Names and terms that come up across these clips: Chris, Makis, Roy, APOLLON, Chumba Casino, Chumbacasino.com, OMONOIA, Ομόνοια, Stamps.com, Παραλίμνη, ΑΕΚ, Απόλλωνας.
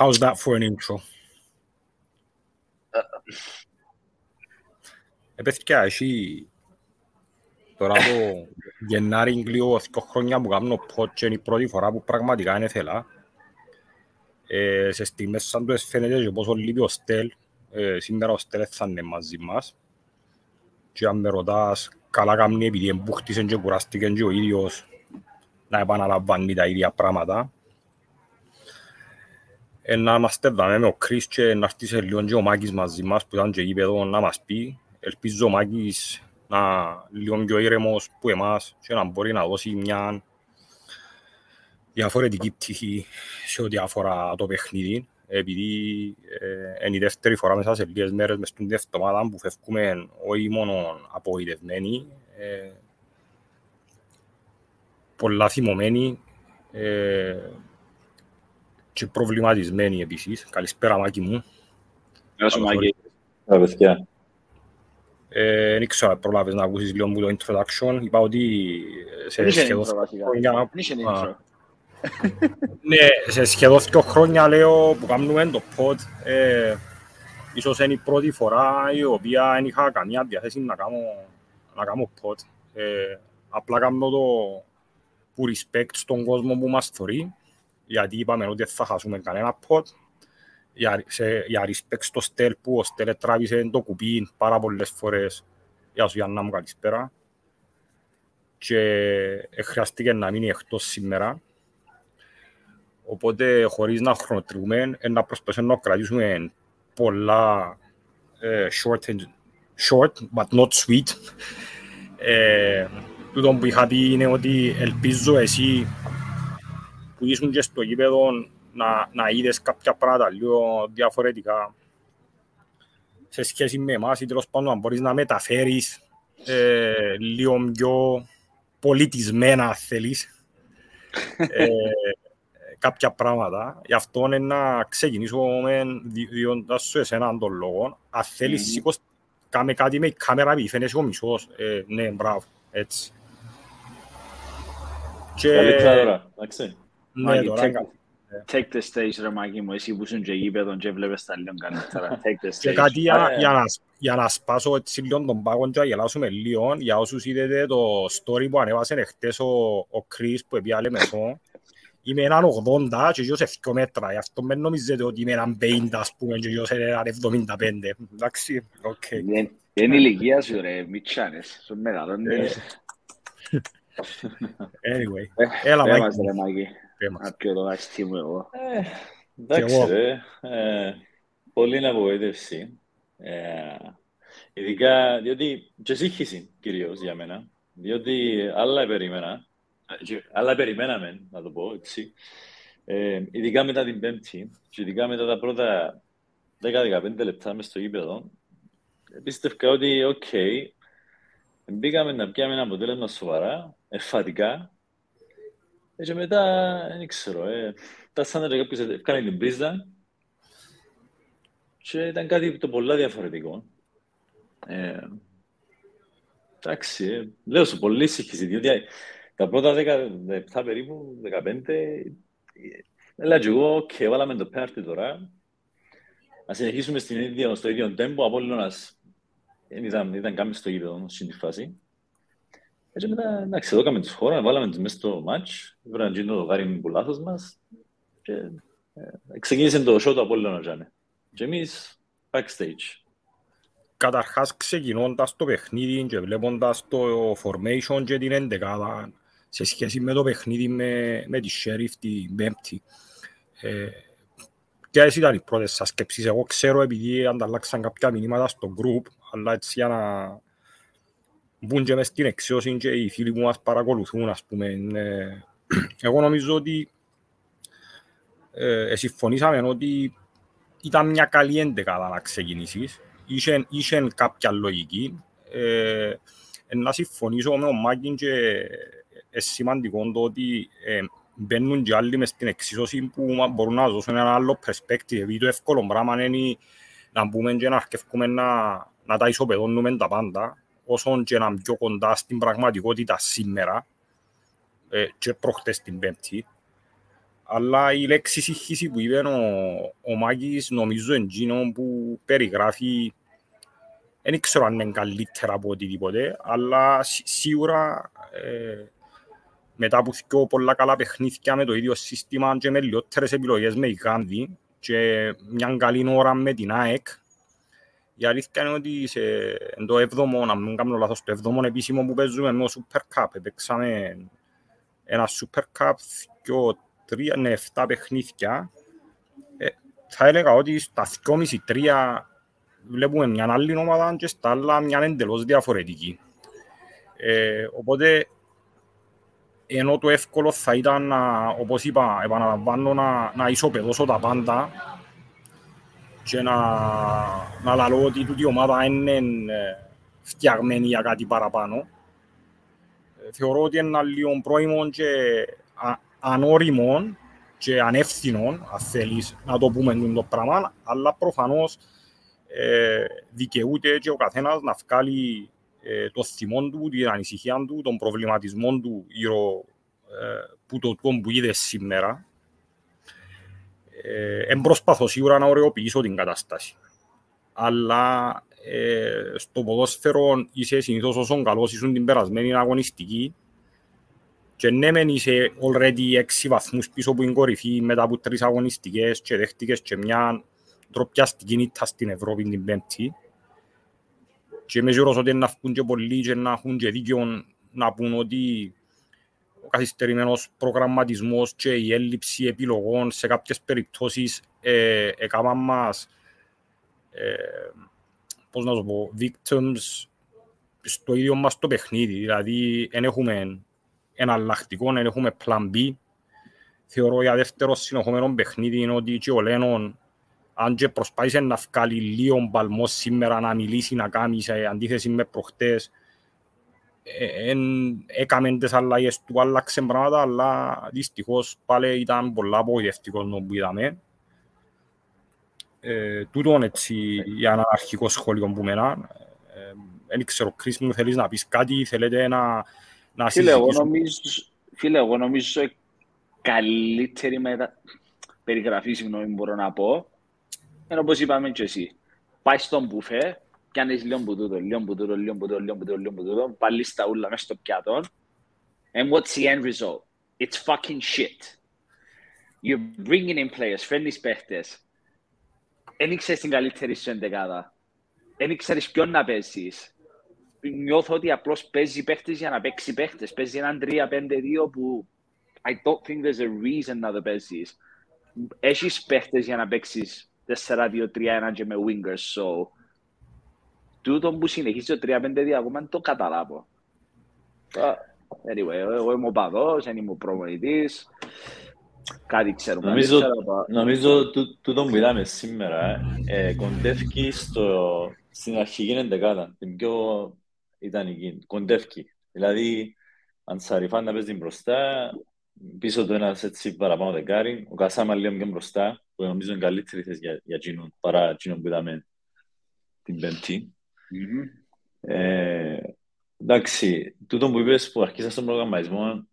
How's that for an intro? Εσύ τώρα το Γενάρη Ιγκλίου 2 χρόνια μου κάνω ποτ και είναι η πρώτη φορά που πραγματικά είναι θέλα. Σε στιγμές σαν τους φαίνεται και πόσο λείπει ο Στέλ. Σήμερα ο Στέλ θα είναι μαζί μας. Και αν με ρωτάς καλά κάνει επειδή εμπούχτησαν και κουράστηκαν και ο ίδιος να επαναλαμβάνει τα ίδια πράγματα. Να είμαστε δάμε με ο Chris και να έρθει σε λίγο και ο Makis μαζί μας που ήταν και γήπεδο να μας πει. Ελπίζω ο Makis να λίγο πιο ήρεμος που εμάς και να μπορεί να δώσει μια διαφορετική πτυχή σε ό,τι αφορά το παιχνίδι. Επειδή είναι η δεύτερη φορά μέσα σε λίγες μέρες μες την εβδομάδα που φεύγουμε όχι μόνο απογοητευμένοι, πολλά θυμωμένοι, και προβληματισμένοι επίσης. Καλησπέρα, Μάκη μου. Γεια σου, Μάκη. Καλησπέρα. Δεν ήξερα, προλάβες να ακούσεις λίγο μου το introduction. Είπα ότι σε σχεδόν χρόνια... Ναι, σε σχεδόν 2 χρόνια, λέω, που κάνουμε το pod. Ίσως είναι η πρώτη φορά η οποία δεν είχα καμία διαθέση να κάνω pod. Απλά κάνω το που respect στον κόσμο που μας θωρεί. Γιατί είπαμε ότι θα χάσουμε κανένα ποτ, για respect στο Στέλ που ο Στέλ τράβησε το κουπί πάρα πολλές φορές. Γεια σου Γιάννα μου, καλησπέρα. Και χρειάστηκε να μείνει εκτός σήμερα. Οπότε χωρίς να χρονοτριβούμε, να προσπαθήσουμε να κρατήσουμε πολλά short but not sweet. Τούτο που είχα πει είναι ότι ελπίζω εσύ που ήσουν και στο γήπεδο να είδες κάποια πράγματα λίγο διαφορετικά σε σχέση με εμάς ή τέλος πάντων αν μπορείς να μεταφέρεις λίγο πιο πολιτισμένα θέλεις κάποια πράγματα. Γι' αυτό είναι να ξεκινήσουμε διόντας σου εσέναν τον λόγο. Αν θέλεις σήκως κάμε κάτι με η κάμερα που φαίνεσαι ο μισός. Ναι, μπράβο, έτσι. Καλή κάμερα, εντάξει. Μάκη, take the stage ρε Μάκη μου, εσύ που ήσουν και γήπεδον και βλέπεις τα λίγο καλύτερα, take the stage. Και κάτι για να σπάσω έτσι λίγο τον πάγον και να γελάσουμε λίγο, για όσους είδετε το story που ανέβασε χτες ο Chris που επειδή λέμε εδώ, είμαι έναν 80 και γιος 2 μέτρα, γι' αυτό με νομίζετε ότι είμαι έναν 50 ας πούμε και γιος έναν 75, εντάξει, οκ. Είναι ηλικία σου ρε, μη τσάνες, σου μεγαλώνεις. Anyway, έλα Μάκη. Απ' το αστί μου εγώ. Εντάξει ρε, πολύ είναι απογοήτευση. Ειδικά, διότι και σύγχυση κυρίως για μένα, διότι άλλα περιμέναμε, να το πω έτσι, ειδικά μετά την Πέμπτη και ειδικά μετά τα πρώτα 10-15 λεπτά μες στο γήπεδο, πίστευκα ότι οκ, μπήκαμε να πιάμε ένα αποτέλεσμα σοβαρά, εμφατικά, και μετά, δεν ξέρω, τα στάντερα κάποιος έκανε την πρίζα και ήταν κάτι το πολλά διαφορετικό. Εντάξει, λέω σου πολύ σύγχυση, διότι τα πρώτα 17 περίπου, 15, έλα και εγώ και βάλαμε το πέναρτι τώρα. Να συνεχίσουμε στο ίδιο τέμπο, Απόλλωνας ήταν κάμες στο γήπεδο, στην φάση. Και μετά, εντάξει, εδώ κάμε τους χώρους, βάλαμε τους μέσα στο μάτς, έπρεπε να γίνω το γάρι που λάθος μας και ξεκίνησε το show του Απόλλωνα Τζάνε. Και εμείς, backstage. Καταρχάς, ξεκινώντας το παιχνίδι και βλέποντας το formation και την εντεκάδα, σε σχέση με το παιχνίδι με τη Sheriff την Πέμπτη. Ποιες ήταν οι πρώτες σας σκέψεις? Εγώ ξέρω επειδή ανταλλάξαν κάποια μηνύματα στο group, αλλά έτσι για να μπουν και μες την εξιώση και οι φίλοι που μας παρακολουθούν, ας πούμε. Εγώ νομίζω ότι συμφωνήσαμε ότι ήταν μια καλή εντεκάδα να ξεκινήσεις. Είχε κάποια λογική. Να συμφωνήσω με ο Μάκη και σημαντικό το ότι μπαίνουν και άλλοι μες την εξίσωση που μπορούν να δώσουν ένα άλλο perspective, επειδή το εύκολο πράγμα είναι να μπούμε και να αρκευκούμε να τα ισοπεδώνουμε τα πάντα, όσον και να είναι πιο κοντά στην πραγματικότητα σήμερα και προχτές την Πέμπτη. Αλλά η λέξη συγχύση που είπε ο Μάκης, νομίζω εντύνο που περιγράφει, δεν ξέρω αν είναι καλύτερα από οτιδήποτε, αλλά σίγουρα μετά από πιο πολλά καλά παιχνίδια με το ίδιο σύστημα και με λιότερες επιλογές με η Γάνδη και μια καλή ώρα με την ΑΕΚ, η αλήθεια είναι ότι το 7ο, να μην κάνω λάθος, το 7ο επίσημο που παίζουμε με το Super Cup, παίξαμε ένα Super Cup πιο 7 παιχνίδια, θα έλεγα ότι στα 2,5-3 βλέπουμε μια άλλη ομάδα και στα άλλα μια εντελώς διαφορετική. Οπότε, ενώ το εύκολο θα ήταν, όπως είπα, επαναλαμβάνω, να ισοπεδώσω τα πάντα και να λαλώ ότι τούτη ομάδα είναι φτιαγμένη για κάτι παραπάνω, θεωρώ ότι είναι λίγο πρόημο και ανώριμων και ανεύθυνων, αν θέλεις να το πούμε το πράγμα, αλλά προφανώς δικαιούται και ο καθένας να βγάλει το θυμό του, την ανησυχία του, τον προβληματισμό του γύρω που το που είδε σήμερα. Εμπροσπαθώ σίγουρα να ωρεοποιήσω την κατάσταση. Αλλά στο ποδόσφαιρο είσαι συνήθως όσον καλός ήσουν την περασμένη αγωνιστική, και ναι μεν είσαι already 6 βαθμούς πίσω από την κορυφή μετά από 3 αγωνιστικές και δέχτηκες και μια ντροπιαστική νύχτα στην Ευρώπη την Πέμπτη. Και είμαι σίγουρος ότι να βγουν και πολλοί και να έχουν και δίκιο να πούν ότι ο καθυστερημένος προγραμματισμός και η έλλειψη επιλογών σε κάποιες περιπτώσεις έκαναν μας, πώς να το πω, victims στο ίδιο μας το παιχνίδι. Δηλαδή δεν έχουμε εναλλακτικό, δεν έχουμε plan B. Θεωρώ για δεύτερο συνεχόμενο παιχνίδι είναι ότι και ο Λένον, αν και προσπάθησε να βγάλει λίγο παλμό σήμερα, να μιλήσει, να κάνει σε αντίθεση με προχτές, έκαμε τις αλλαγές του, άλλαξε πράγματα, αλλά δυστυχώς πάλι ήταν πολλά απογοητευτικός που είδαμε. Τούτον έτσι για ένα αρχικό σχόλιο που μένα. Δεν ξέρω, Chris μου, θέλεις να πεις κάτι, θέλετε να συζητήσουμε? Φίλε, εγώ νομίζω καλύτερη περιγραφή, συγγνώμη, μπορώ να πω. Ενώ όπως είπαμε και εσύ, πάει στον μπουφέ, πιάνεις λίγο που τούτο, πάλι στα ούλα μέσα στο πιάτο. And what's the end result? It's fucking shit. You're bringing in players, φέρνεις παίχτες. Εν ήξερες την καλύτερη σου εντεκάδα. Εν ήξερες ποιον να παίζεις. Νιώθω ότι απλώς παίζει παίχτες για να παίξει παίχτες. Παίζει έναν 3-5-2 που I don't think there's a reason να το παίζεις. Έχεις παίχτες για να παίξεις 4-2-3-1 και με wingers, so τούτο που συνεχίζει το 3-5-2 ακόμα δεν το καταλάβω. Anyway, εγώ είμαι ο παδός, δεν είμαι ο προμονητής, κάτι ξέρουμε. Νομίζω τούτο που είδαμε σήμερα κοντεύκει στην αρχική εντεκάδα, την πιο ιδανική, κοντεύκει. Δηλαδή, αν Σαριφάν να παίζει μπροστά, πίσω του ένας έτσι παραπάνω δεκάρι, ο Κασάμα λίγο και μπροστά, που νομίζω είναι καλύτερη θέση για Τζίνον παρά Τζίνον που είδαμε την Πέμπτη. Εντάξει, τούτο που είπες που αρχίσα στον προγραμματισμό,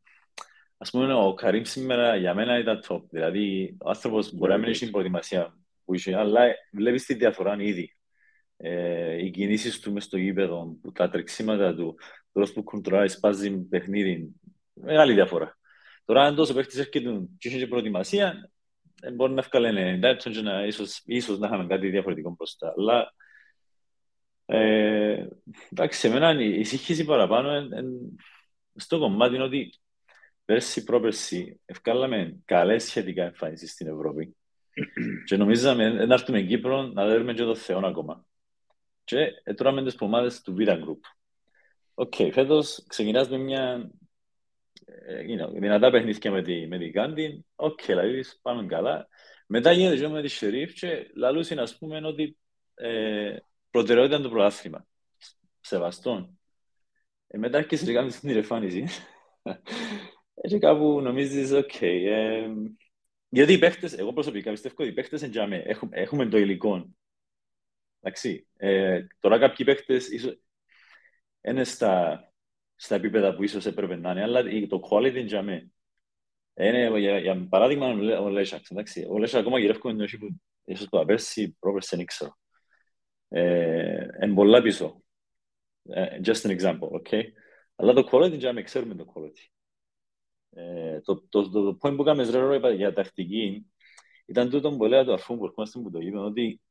ας πούμε ο Καρίμ σήμερα για μένα ήταν top. Δηλαδή ο άνθρωπος μπορεί να μην έχει την προετοιμασία που είχε, αλλά βλέπεις τη διαφορά ήδη. Οι κινήσεις του μες στο γήπεδο, τα τρεξίματα του, τώρα που κοντρολάει, σπάζει παιχνίδι, μεγάλη διαφορά. Τώρα αν τόσο παίχτης έρχεται και είχε προετοιμασία, μπορεί να ευκαλένε εντάξει και ίσως να είχαμε κάτι διαφορετικό μπροστά. Αλλά εντάξει, εμένα η συγχύση παραπάνω στο κομμάτι είναι ότι Πέρσι, πρόπερσι, ευκάλαμε καλές σχετικά εμφανίσεις στην Ευρώπη και νομίζαμε να έρθουμε στην Κύπρο να δέρουμε και το Θεόν ακόμα. Και τώρα με τις πομάδες του Vita Group. Οκ, φέτος ξεκινάς με μια δυνατά παιχνίδια με την Κάντι. Οκ, δηλαδή πάμε καλά. Μετά γίνεται και με τη Σερίφ και λαλούσε να πούμε ότι προτεραιότητα είναι το πρωτάθλημα. Σεβαστόν. Μετά έρχεσαι και κάνεις την ιρεφάνιση. Έτσι κάπου νομίζεις, οκ. Γιατί οι παίχτες, εγώ προσωπικά πιστεύω ότι οι παίχτες εντιαμέ, έχουμε το υλικό. Εντάξει. Τώρα κάποιοι παίχτες είναι στα επίπεδα που ίσως έπρεπε να είναι, αλλά το quality εντιαμέ. Για παράδειγμα, ο Λέσσακ. Ο Λέσσακ ακόμα γυρεύκομαι την όχι που ίσως το απέρσι, πρόπερσεν ήξερα. Εν πολλά πίσω. Just an example, ok? Αλλά το quality εντιαμέ, ξέρουμε το quality. Το point που κάνεις Roy για τακτική ήταν τούτο που λέω του αρφού που ερχόμαστε που το είπαν ότι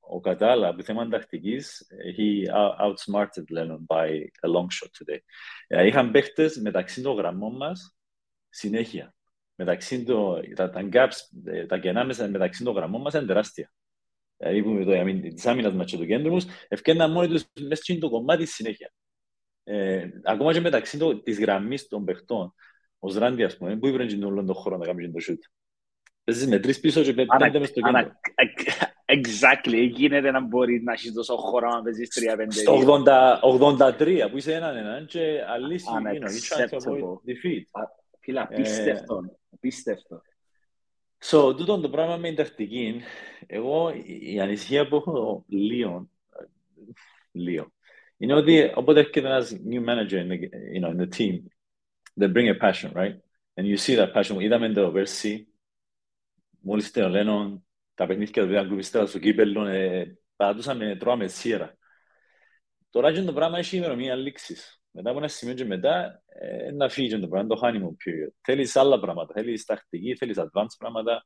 ο Κατάλα από θέμα τακτικής he outsmarted Lennon by a long shot today. Είχαν παίχτες μεταξύ των γραμμών μας συνέχεια. Τα κενά μεταξύ των γραμμών μας είναι τεράστια. Δηλαδή της άμυνας μας και του κέντρου μας ευκέναν μόνοι τους μέσα στο κομμάτι συνέχεια. Ακόμα και μεταξύ της γραμμής των παιχτών ο Ζράντι, ας πούμε, που ήβραν όλον τον χώρο να κάνουν το shoot. Παίζεις με τρεις πίσω και πέντε μες στο κέντρο. Exactly. Γίνεται να μπορεί να έχεις τόσο χώρο να παίζεις 3-5. Στο 83 που είσαι έναν και αλήθεια γίνω. Φίλα, απίστευτο. So, τούτο το πράγμα με εντακτική, εγώ η ανησυχία που έχω λίγο, είναι ότι όποτε έρχεται ένας new manager in the team, they bring a passion, right? And you see that passion. Είδαμε το Βέρσι, μόλις ήταν ο Λένον, τα παιχνίδια του Βίλαν Γκρουπιστέρα στο Κύπελλο, παρατούσαμε, τρώαμε σίερα. Τώρα και το πράγμα έχει ημερομία λήξης. Μετά από ένα σημείο και μετά, να φύγει και το πράγμα, το honeymoon period. Θέλεις άλλα πράγματα, θέλεις τακτική, θέλεις advanced πράγματα.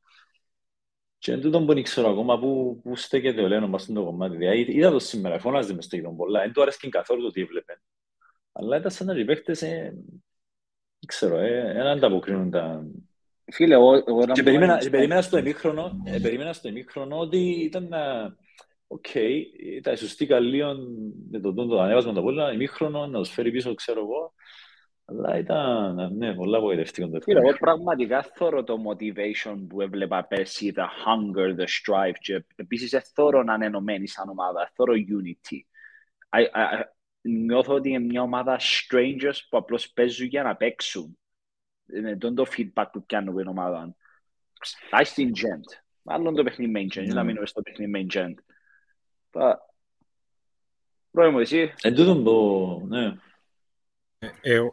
Και τούτον που δεν ξέρω ακόμα πού στέκεται ο Λένον μας στο κομμάτι. Δηλαδή, είδα το σήμερα, φώναζε μες το γύρω πολλά, δεν του αρέσκει καθόλου το τι έβλεπε. Αλλά ήταν σαν να οι παίχτες, δεν ξέρω, δεν ανταποκρίνουν τα... Φίλε, και περίμενα στο εμίχρονο ότι ήταν να... Οκ, τα εσωστήκα λίγο με το ανέβασμα τα πολλά, εμίχρονο, να τους φέρει πίσω, ξέρω εγώ. Αλλά ήταν, ναι, πολλά βοηθευτικό. Φίλε, εγώ πραγματικά θωρώ το motivation που έβλεπα πέρσι, the hunger, the strive, και επίσης θωρώ να είναι ενωμένη σαν ομάδα, θωρώ unity. Νιώθω ότι είναι μια ομάδα strangers που απλώς παίζουν για να παίξουν. Είναι το feedback που πιάνουν την ομάδα. Πάει στην Gent. Μάλλον το παιχνίδι main Gent, να μείνουμε στο παιχνίδι main Gent. Ρόι μου, εσύ. Τούτον το, ναι.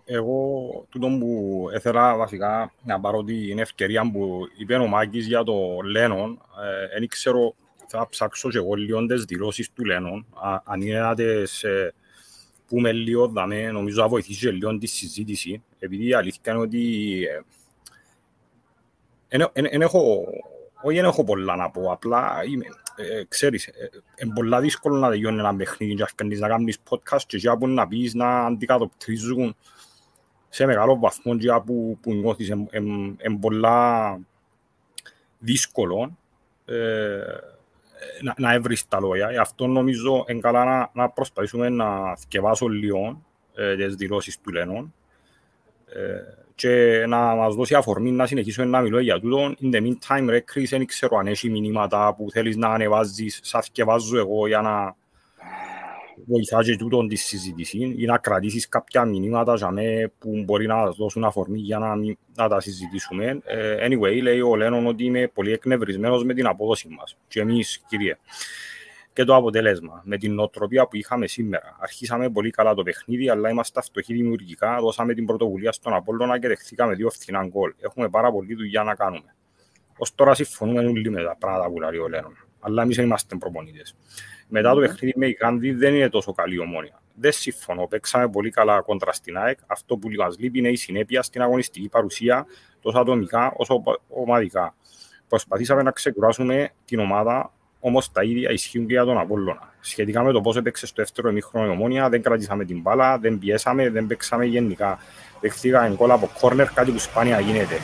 Εγώ τούτον που ήθελα βασικά να πάρω την ευκαιρία που είπε ο Μάκης για το Λένον, δεν ξέρω, θα ψάξω και εγώ λίγο τις δηλώσεις του Λένον, αν είναι να τις... που με λίγο δαμε, νομίζω να βοηθήσει και λίγο τη συζήτηση, επειδή αλήθεια είναι ότι δεν έχω πολλά να πω, απλά ξέρεις, είναι πολλά δύσκολο να τελειώνει ένα παιχνίδι και να κάνεις podcast και για να πεις να αντικατοπτρίζουν σε μεγάλο βαθμό για που νιώθεις, είναι πολλά δύσκολο να έβρεις τα λόγια. Γι' αυτό νομίζω είναι καλά να προσπαθήσουμε να θκευάσω λίγο τις δηλώσεις του Λένον και να μας δώσει αφορμή να συνεχίσουμε να μιλώ για τούτο. In the meantime, ρε Chris, δεν ξέρω αν έχει μηνύματα που θέλεις να ανεβάζεις, σαν θκευάζω εγώ για να βοηθάσεις τούτο τη συζήτηση ή να κρατήσεις κάποια μηνύματα που μπορεί να μας δώσουν αφορμή για να τα συζητήσουμε. Anyway, λέει ο Λένον ότι είμαι πολύ εκνευρισμένος με την απόδοση μας και εμείς, κυρία. Και το αποτέλεσμα, με την νοοτροπία που είχαμε σήμερα. Αρχίσαμε πολύ καλά το παιχνίδι, αλλά είμαστε φτωχοί δημιουργικά, δώσαμε την πρωτοβουλία στον Απόλλωνα και δεχθήκαμε 2 φθηνά γκολ. Έχουμε πάρα πολύ δουλειά να κάνουμε. Ως τώρα συμφωνούμε όλοι με τα πράγματα που λέει ο Λένον. Αλλά εμείς είμαστε προπονητές. Μετά το παιχνίδι με η Γκάνδη δεν είναι τόσο καλή η Ομόνοια. Δεν συμφωνώ. Παίξαμε πολύ καλά κόντρα στην ΑΕΚ. Αυτό που μας λείπει είναι η συνέπεια στην αγωνιστική παρουσία, τόσο ατομικά όσο ομαδικά. Προσπαθήσαμε να ξεκουράσουμε την ομάδα όμως τα ίδια ισχύουν και για τον Απόλλωνα. Σχετικά με το πώς έπαιξε στο δεύτερο ημίχρονο η Ομόνοια, δεν κρατήσαμε την μπάλα, δεν πιέσαμε, δεν παίξαμε γενικά. Δέχθηκαν γκολ από κόρνερ, κάτι που σπάνια γίνεται.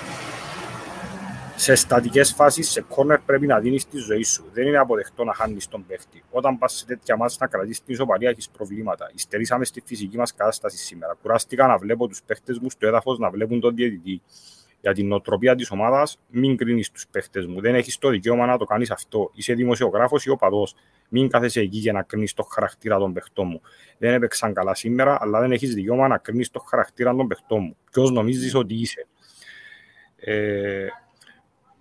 Σε στατικές φάσεις, σε κόρνερ πρέπει να δίνεις τη ζωή σου. Δεν είναι αποδεκτό να χάνεις τον παίχτη. Όταν πας σε τέτοια μάτς να κρατήσεις την ισοπαλία, έχεις προβλήματα. Υστερήσαμε στη φυσική μας κατάσταση σήμερα. Κουράστηκα να βλέπω τους παίχτες μου στο έδαφος να βλέπουν τον διαιτητή. Για την νοοτροπία της ομάδας, μην κρίνεις τους παίχτες μου. Δεν έχεις το δικαίωμα να το κάνεις αυτό. Είσαι δημοσιογράφος ή οπαδός. Μην κάθεσαι εκεί για να κρίνεις το χαρακτήρα των παιχτών μου. Δεν έπαιξαν καλά σήμερα, αλλά δεν έχεις δικαίωμα να κρίνεις το χαρακτήρα των παιχτών μου. Ποιος νομίζεις ότι είσαι.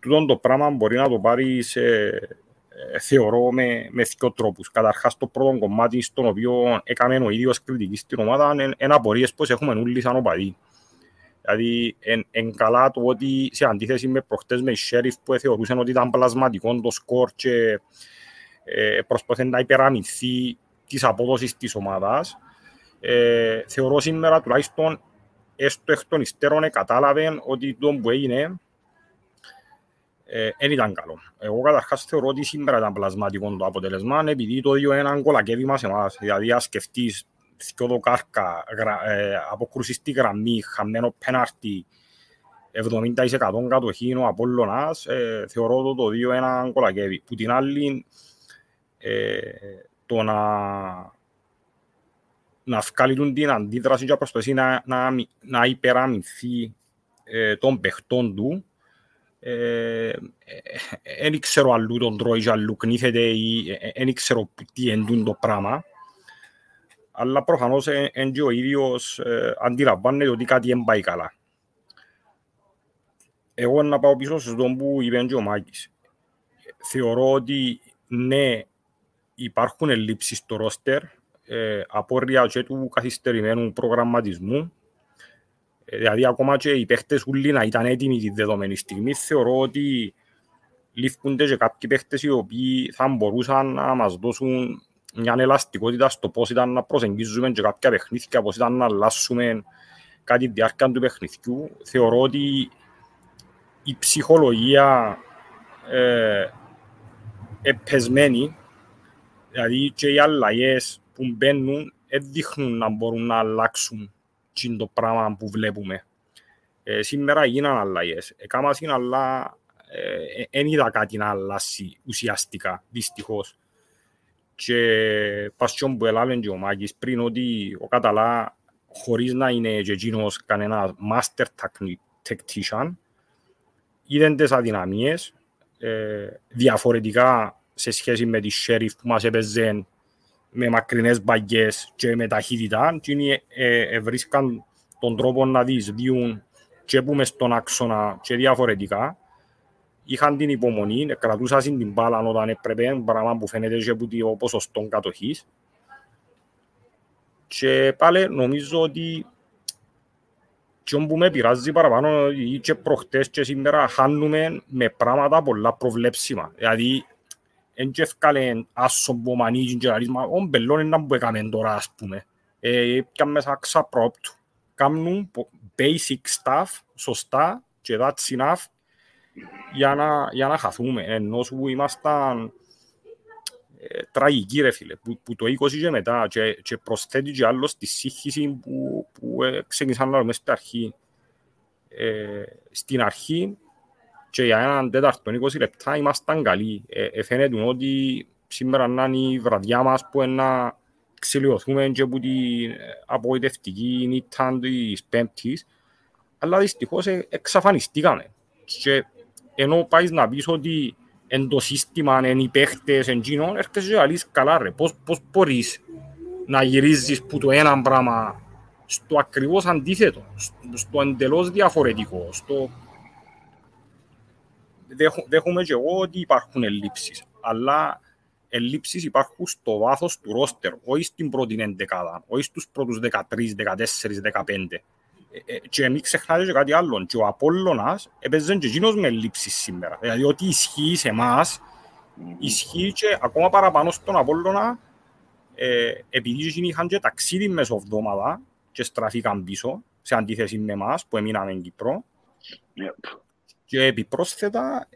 Τούτον το πράγμα μπορεί να το πάρεις, θεωρώ, με δύο τρόπους. Καταρχάς, το πρώτο κομμάτι, στον οποίο έκανε ο ίδιος κριτική στην ομάδα, είναι απορίες πως έχουμε όλοι σαν οπαδοί. Δηλαδή, εν καλά το ότι σε αντίθεση με προχτές με η Sheriff που θεωρούσαν ότι ήταν πλασματικό το σκορ και προσπαθούν να υπεραμυνθεί της απόδοσης της ομάδας, θεωρώ σήμερα τουλάχιστον έστω εκ των υστέρων κατάλαβε ότι το που έγινε δεν ήταν καλό. Εγώ καταρχάς θεωρώ ότι σήμερα ήταν πλασματικό το αποτέλεσμα επειδή το 2-1 κολακεύημα σε εμάς. Δηλαδή, ας σκεφτείς πιο δοκάρκα, αποκρουσιστή γραμμή, χαμένο πέναρτι, 70% κατοχή ο Απόλλωνας, θεωρώ ότι το 2-1 κολακεύει. Που την άλλη, το να βγάλουν την αντίδραση και προσπαθεί να υπεραμυνθεί των παιχτών του, δεν ξέρω αλλού τον τρώει και αλλού κνήθεται ή δεν ξέρω τι εντούν το πράγμα. Αλλά προφανώς και ο ίδιος αντιλαμβάνεται ότι κάτι δεν πάει καλά. Εγώ να πάω πίσω στον που είπε και ο Μάκης. Θεωρώ ότι ναι, υπάρχουν ελλείψεις στο ρόστερ, απόρρια και του καθυστερημένου προγραμματισμού. Δηλαδή ακόμα και οι παίχτες ούλοι να ήταν έτοιμοι τη δεδομένη στιγμή, θεωρώ ότι λήφκονται και κάποιοι παίχτες οι οποίοι θα μπορούσαν να μας δώσουν μια ελαστικότητα στο πώς ήταν να προσεγγίζουμε και κάποια παιχνίδια, πώς ήταν να αλλάσουμε κάτι διάρκεια του παιχνιδιού. Θεωρώ ότι η ψυχολογία επεσμένη, δηλαδή και οι αλλαγές που μπαίνουν, δείχνουν να μπορούν να αλλάξουν το πράγμα που βλέπουμε. Σήμερα γίναν αλλαγές. Εκάμασιν, αλλά δεν είδα κάτι να αλλάσει ουσιαστικά, δυστυχώς. Και πασιόν που έλαβε και ο Μάκης πριν ότι ο Καταλά, χωρίς να είναι και εκείνος κανένας master tactician, είδαν τις αδυναμίες, διαφορετικά σε σχέση με τη Sheriff που μας έπαιζαν με μακρινές μπαγκές και με ταχύτητα, και βρίσκαν τον τρόπο να διεισδύουν και που μες στον άξονα και διαφορετικά. Είχαν την υπομονή, κρατούσαν την μπάλα όταν έπρεπε, πράγμα που φαίνεται και από το ποσοστό κατοχής. Και πάλι νομίζω ότι και όπου με πειράζει παραπάνω και προχτές και σήμερα χάνουμε με πράγματα πολλά προβλέψιμα. Δηλαδή, δεν έφκαλε άσομπο μανίγιν και λαρισμα, ο Μπελόν είναι να που έκαμε τώρα, ας πούμε. Έπιαν μέσα ξαπρόπτου. Κάνουν basic stuff, σωστά, και that's enough, για να χαθούμε, ενώ σου ήμασταν τραγικοί ρε φίλε, που το 20 και μετά και προσθέτει και άλλο στη σύγχυση που ξεκινήσαν να λέμε στην αρχή. Στην αρχή και για έναν τέταρτο 20 λεπτά ήμασταν καλοί. Φαίνεται ότι σήμερα να είναι η βραδιά μας που να ξελιωθούμε και από την απογοητευτική νύχτα της Πέμπτης, αλλά δυστυχώς εξαφανιστήκαμε. Και ενώ πάεις να πεις ότι εν το σύστημα, εν οι παίχτες, εν γίνον, έρχεσαι και λες καλά ρε, πώς μπορείς να γυρίζεις που το ένα πράγμα στο ακριβώς αντίθετο, στο εντελώς διαφορετικό, στο... Δέχομαι και εγώ ότι υπάρχουν ελλείψεις, αλλά ελλείψεις υπάρχουν στο βάθος του ρόστερ, όχι στην πρώτη εντεκάδα, όχι στους πρώτους 13, 14, 15. Και μην ξεχνάτε και κάτι άλλο, και ο Απόλλωνας έπαιζε και εκείνος με λήψεις σήμερα. Δηλαδή ότι ισχύει σε εμάς, ισχύει και ακόμα παραπάνω στον Απόλλωνα, επειδή εκείνοι είχαν και ταξίδι μεσοβδόμαδα και στραφήκαν πίσω, σε αντίθεση με εμάς που έμειναμε Κύπρο. Yep. Και επιπρόσθετα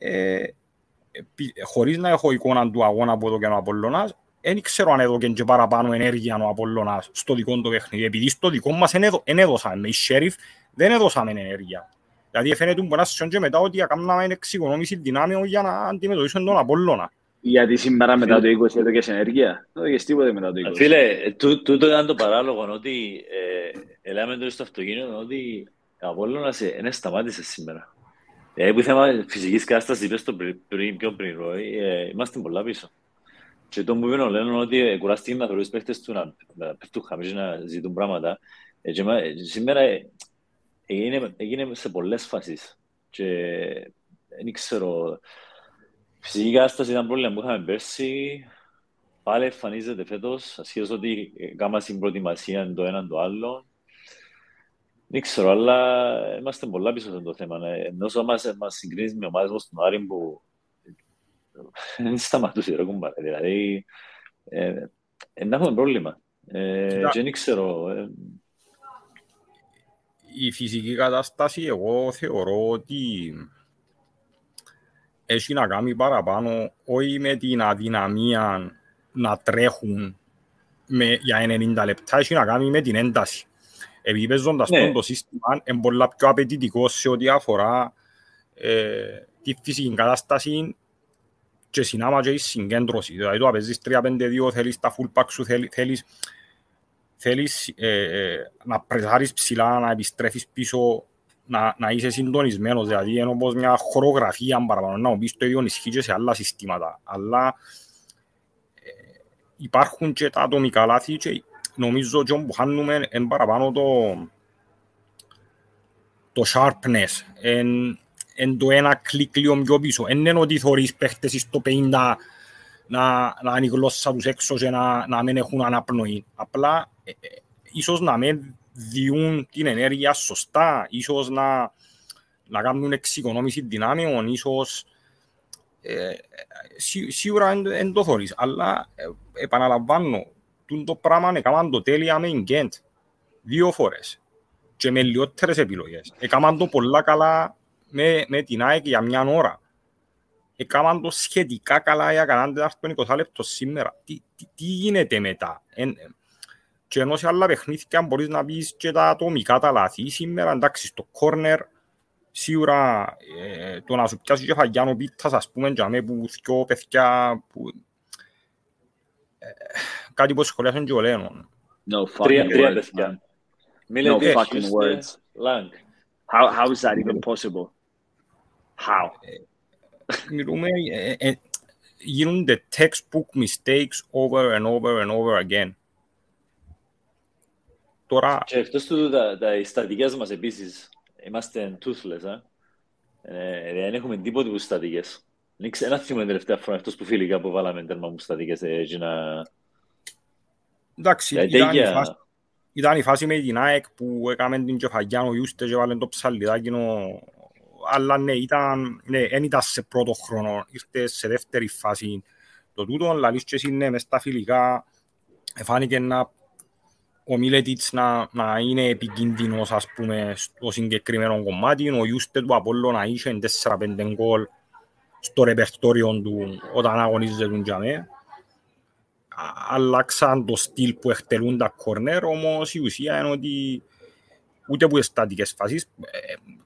χωρίς να έχω εικόνα του αγώνα από εδώ και ο Απολλωνάς, δεν ξέρω αν έδωκεν και παραπάνω ενέργεια ο Απολλωνάς στο δικό του παιχνίδι, επειδή στο δικό μας δεν έδωσαμε, οι Sheriff δεν έδωσαμε ενέργεια. Δηλαδή φαίνεται που ένας και μετά ότι έκαναμε εξοικονόμηση δυνάμεων για να αντιμετωπίσουν τον Απολλώνα. Γιατί σήμερα μετά το 20 έδωκες ενέργεια, δεν έδωκες τίποτε μετά το 20. Φίλε, τούτο ήταν το παράλογο ότι ελάμε τώρα στο αυτοκίνητο ότι ο Απολλώνας δεν σταμάτησε σήμερα. Που θέμα φυσικής κατάστασης, είπες το πριν, Roy, είμαστε πολλά πίσω. Και το μου είπαν, λένε ότι κουράστηκε να θεωρείς παίχτες του να πέφτουν χαμής, να ζητούν πράγματα. Σήμερα έγινε σε πολλές φάσεις. Και δεν ξέρω, φυσική κατάσταση ήταν πρόβλημα που είχαμε πέρσι. Πάλι εμφανίζεται φέτος, ασχέτως ότι κάναμε συμπροετοιμασία το έναν το άλλο. Δεν ξέρω, αλλά είμαστε πολλά πίσω από το θέμα. Ενώ μας συγκρίνεις με ομάδες μας στον Άρη που δεν σταματούσε ρε κουμπάρε. Δηλαδή, να έχουμε πρόβλημα. Και δεν ξέρω. Η φυσική κατάσταση, εγώ θεωρώ ότι έχει να κάνει παραπάνω όχι με την αδυναμία να τρέχουν για 90 λεπτά, έχει να κάνει με την ένταση. Επειδή παίζοντας το σύστημα είναι πολλά πιο απαιτητικό σε ό,τι αφορά τη φυσική κατάσταση και συνάμα και η συγκέντρωση. Δηλαδή το παίζεις 3-5-2, θέλεις τα full pack σου, θέλεις να πρεσάρεις ψηλά, να επιστρέφεις πίσω, να είσαι συντονισμένος. Δηλαδή είναι όπως μια χορογραφία παραπάνω, να μου πεις το ίδιο ισχύει και σε άλλα συστήματα. Αλλά υπάρχουν και τα ατομικά λάθη και νομίζω ότι όπου χάνουμε είναι παραπάνω το sharpness, είναι το ένα κλικ λίγο πιο πίσω. Δεν είναι ότι θωρείς παίχτες στο 50 να είναι η γλώσσα τους έξω και να μην έχουν αναπνοή. Απλά ίσως να μην διούν την ενέργεια σωστά, ίσως να κάνουν εξοικονόμηση δυνάμεων, ίσως σίγουρα δεν το θωρείς. Αλλά επαναλαμβάνω, το πράγμα έκαναν το τέλεια με Γκέντ δύο φορές και με λιότερες επιλογές. Έκαναν το πολλά καλά με την ΑΕΚ για μια ώρα. Έκαναν το σχετικά καλά για κανένα 20 λεπτό σήμερα. Τι γίνεται μετά? Και ενώ σε άλλα παιχνίδια μπορείς να πεις και τα ατομικά τα λάθη. Σήμερα εντάξει στο κόρνερ σίγουρα το να σου πιάσει και φαγιάνο πίτας ας πούμε για με που δυο παιδιά που... Κάτι που σχολιάσουν και ο Λέων. Τρία παιδιά. No fucking words. Lang. How is that even possible? How? Μιλούμε, γίνονται textbook mistakes over and over and over again. Τώρα... Και αυτός του τα στατικές μας επίσης, είμαστε toothless. Δεν έχουμε τίποτε που στατικές. Ένα θυμό είναι τελευταία φορά αυτός που φιλικά που βάλαμε τέρμα μου στατικές έτσι να... Εντάξει, ήταν η φάση με την ΑΕΚ που έκαμε την κεφαγιάνο Ιούστε και βάλε το ψαλιδάκινο, αλλά ναι, δεν ήταν σε πρώτο χρόνο, ήρθε σε δεύτερη φάση. Το τούτο, λαλείς και εσύ, ναι, μες τα φιλικά φάνηκε ο Μίλετιτς να είναι επικίνδυνος, ας πούμε, στο συγκεκριμένο κομμάτι, ο Ιούστε του Απόλλωνα να είχε 4-5 γκολ στο ρεπερτόριο του όταν αγωνίζεται τον Τζαμέ. Αλλάξαν το στυλ που εκτελούν τα κορνέρ, όμως η ουσία είναι ότι ούτε που στατικές φάσεις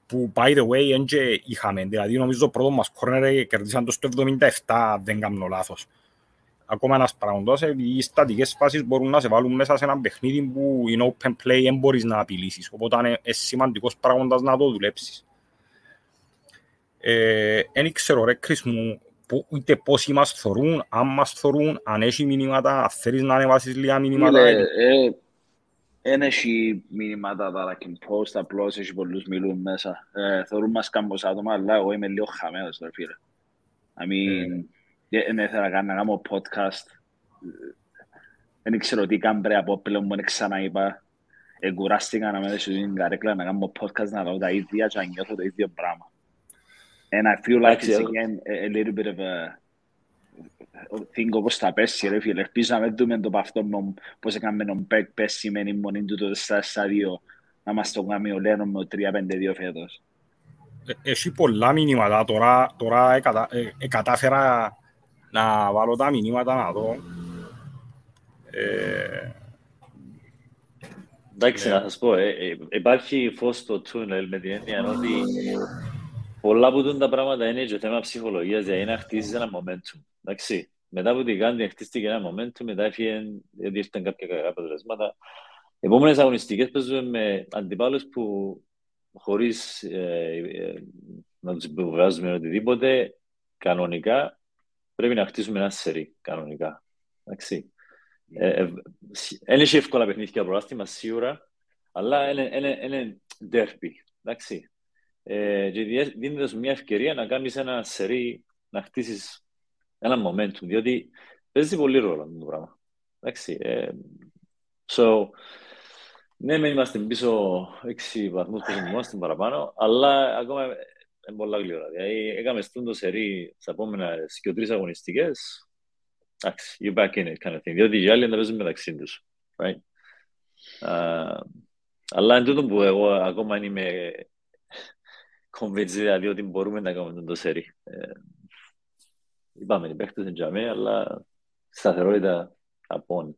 που, by the way, εν και είχαμε. Δηλαδή, νομίζω πρώτο μας κορνέρ κερδίσαν το στο 77, δεν κάνω λάθος. Ακόμα ένας παραγοντός, οι στατικές φάσεις μπορούν να σε βάλουν μέσα σε ένα παιχνίδι που in open play δεν μπορείς να απειλήσεις. Οπότε είναι σημαντικός παραγοντάς να το δουλέψεις. Εν ξέρω ρε Chris μου, ούτε πόσοι μας θωρούν, αν μας θωρούν, αν έχει μηνύματα, θέλεις να ανεβάσεις λίγα μηνύματα. Εν έχει μηνύματα τα like post, απλώς έχει πολλούς μιλούν μέσα. Θωρούν μας κάμπος άτομα, αλλά εγώ είμαι λίγο χαμένος τώρα φίλε. I mean, δεν ήθελα καν να κάνω podcast. Δεν ξέρω τι κάνω πρέπει από πλέον μου, ξαναείπα. Εγκουράστηκα να μένω στην καρέκλα να κάνω podcast, να λέω τα ίδια και να νιώθω το ίδιο πράγμα. And I feel like it's again a little bit of a thing όπως τα πέσει ρε φίλε. Ελπίζω να μην δούμε το παυτό πώς έκαμε τον Μπέκ πέσει με την μονή του το 4-2 να μας το κάνει ο Λένο με το 3-5-2 φέτος. εσύ πολλά μηνύματα, τώρα κατάφερα να βάλω τα μηνύματα να δω. Εντάξει, να σας πω, υπάρχει φως στο τούνελ με την έννοια ότι πολλά που δουν τα πράγματα είναι και θέμα ψυχολογίας, δηλαδή να χτίσεις ένα momentum. Εντάξει, μετά που την κάνετε χτίστηκε ένα momentum, μετά ήρθαν κάποια καλά αποτελέσματα. Επόμενες αγωνιστικές παίζουμε με αντιπάλους που χωρίς να τους υποβράζουμε οτιδήποτε, κανονικά πρέπει να χτίσουμε ένα σερί, κανονικά. Εντάξει. Δεν έχει εύκολα παιχνίδια προάστημα, σίγουρα, αλλά είναι ντέρπι. Εντάξει. Δίνοντας σου μια ευκαιρία να κάνεις ένα σερί, να χτίσεις ένα momentum, διότι παίζει πολύ ρόλο αυτό το πράγμα. Εντάξει. Ναι, μεν είμαστε πίσω 6 βαθμούς που είμαστε παραπάνω, αλλά ακόμα είναι πολλά γλυόρα. Δηλαδή, έκαμε στούντο σερί στα επόμενα 2-3 αγωνιστικές. Εντάξει, you're back in it, kind of thing. Διότι οι άλλοι να παίζουν μεταξύ τους. Right? Αλλά εν τούτο που εγώ ακόμα είμαι convinced ότι μπορούμε να κάνουμε το σερί. Είπαμε, οι παίκτες είναι τζαμί, αλλά σταθερότητα απόν.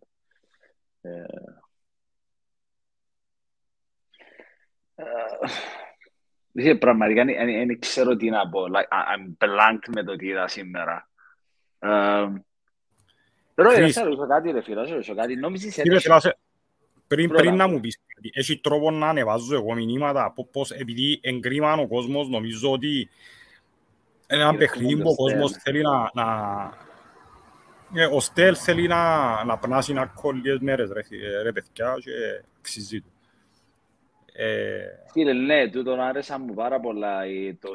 Πραγματικά δεν ξέρω τι να πω. I'm blank με το τι είδα σήμερα. Ρόι, θα ρωτήσω κάτι ρε φίλα, θα ρωτήσω κάτι. Πριν να μου πεις, έχει τρόπο να ανεβάζω εγώ μηνύματα πως επειδή εγκρίμαν ο κόσμος, νομίζω ότι ένα παιχνίδι που ο κόσμος θέλει να... Ο Στέλ θέλει να πνάσει να κολλιές μέρες ρε παιδιά και αξίζει του. Φίλε, ναι, τούτον άρεσα μου πάρα πολλά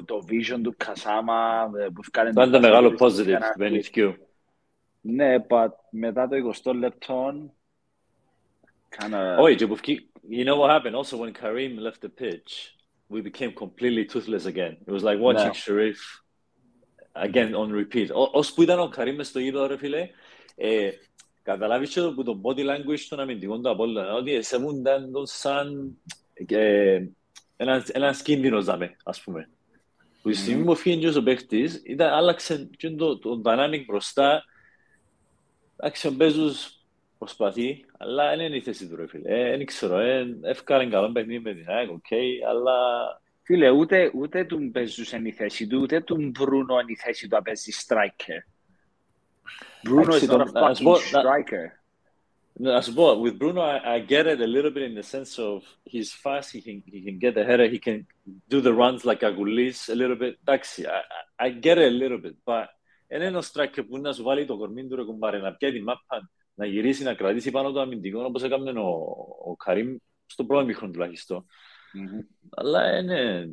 το vision του Κασάμα που κάνει... Πάντα μεγάλο positive, BenQ. Ναι, μετά το 20 λεπτών... Όχι, you know what happened? Also, when Karim left the pitch, we became completely toothless again. It was like watching Sharif again on repeat. Ως που ήταν ο Karim μες στο γήπεδο, ρε φίλε, καταλάβεις και από το body language των αμυντικών του Απόλλωνα, ότι εσέβουνταν τον σαν ένας κίνδυνος δάμε, ας πούμε. Που η στιγμή που φύγει ο παίκτης, άλλαξε το dynamic μπροστά. Άξιον παίζους προσπαθεί, αλλά δεν είναι η θέση του, ρε φίλε. Δεν ξέρω, έφκανε καλό παιχνίδι με την ΑΕΚ, οκ, αλλά... Φίλε, ούτε τον παίζους είναι η θέση του, ούτε τον Μπρούνο είναι η θέση του να παίζει striker. Bruno is not a fucking striker. As well, with Bruno, I get it a little bit in the sense of he's fast, he can get the header, he can do the runs like Agoulis a little bit. Taxi, I get it a little bit, but είναι ένα striker που να σου βάλει το κορμί του ρε κουμπάρε, να πιάει τη μάπα, να γυρίσει, να κρατήσει πάνω το αμυντικό, όπως έκαμε ο Καρίμ στο πρώτο μήχρον τουλάχιστον. Αλλά είναι...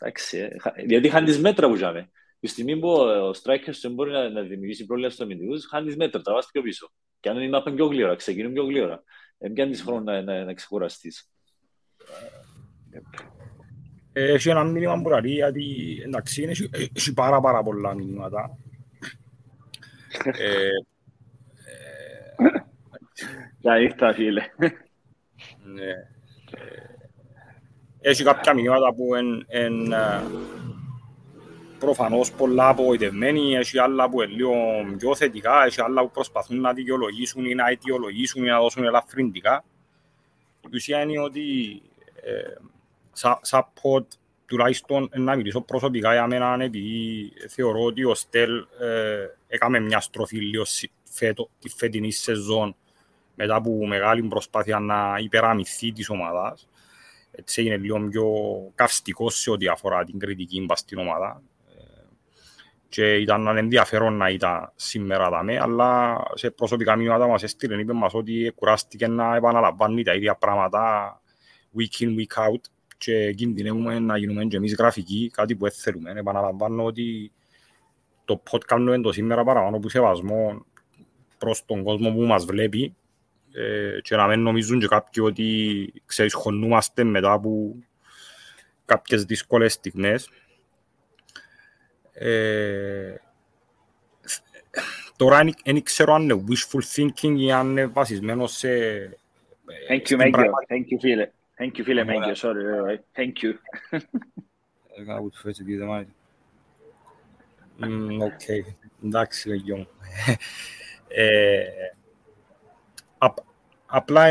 Εντάξει, γιατί είχαν τις μέτρα που είχαμε. Τη στιγμή που ο strikers δεν μπορεί να δημιουργήσει πρόβλημα στους αμυντικούς, είχαν τις μέτρα, τραβάς πιο πίσω. Και αν είναι η μάπα πιο γλύωρα, ξεκινούν πιο γλύωρα. Έπιαν τις χρόνους να ξεκουραστείς. Έχει ένα μήνυμα που λέει, γιατί εντάξει, έχει πάρα πολλά μήνυματα. Τα ήρθα, φίλε. Έχει κάποια μηνύματα που είναι προφανώς πολλά απογοητευμένοι, έχει άλλα που είναι λίγο πιο θετικά, έχει άλλα που προσπαθούν να δικαιολογήσουν ή να αιτιολογήσουν ή να δώσουν ελαφρυντικά. Η ουσία είναι ότι... support, τουλάχιστον να μιλήσω προσωπικά για μένα, επειδή θεωρώ ότι ο Στέλ έκαμε μια στροφή λίγο τη φετινή σεζόν μετά από μεγάλη προσπάθεια να υπεραμυθεί της ομάδας. Έτσι έγινε λίγο πιο καυστικός σε ό,τι αφορά την κριτική μπας στην ομάδα. Και ήταν ενδιαφέρον να ήταν σήμερα δαμέ, αλλά σε προσωπικά μηνύματα μας έστειλε, είπε μας ότι κουράστηκε να επαναλαμβάνει τα ίδια πράγματα week in, week out. Και κινδυνεύουμε να γίνουμε και εμείς γραφικοί, κάτι που δεν θέλουμε. Επαναλαμβάνω ότι το podcast είναι το σήμερα παραπάνω που σεβασμό προς τον κόσμο που μας βλέπει και να μην νομίζουν και κάποιοι ότι ξέρεις, χωνούμαστε μετά από κάποιες δύσκολες στιγμές. Τώρα δεν ξέρω αν είναι wishful thinking ή αν είναι βασισμένο σε... Thank you, Makis. Thank you, φίλε. Thank you, Makis. Sorry, Roy. Thank you. I would prefer to give the money. Okay, that's young. Απλά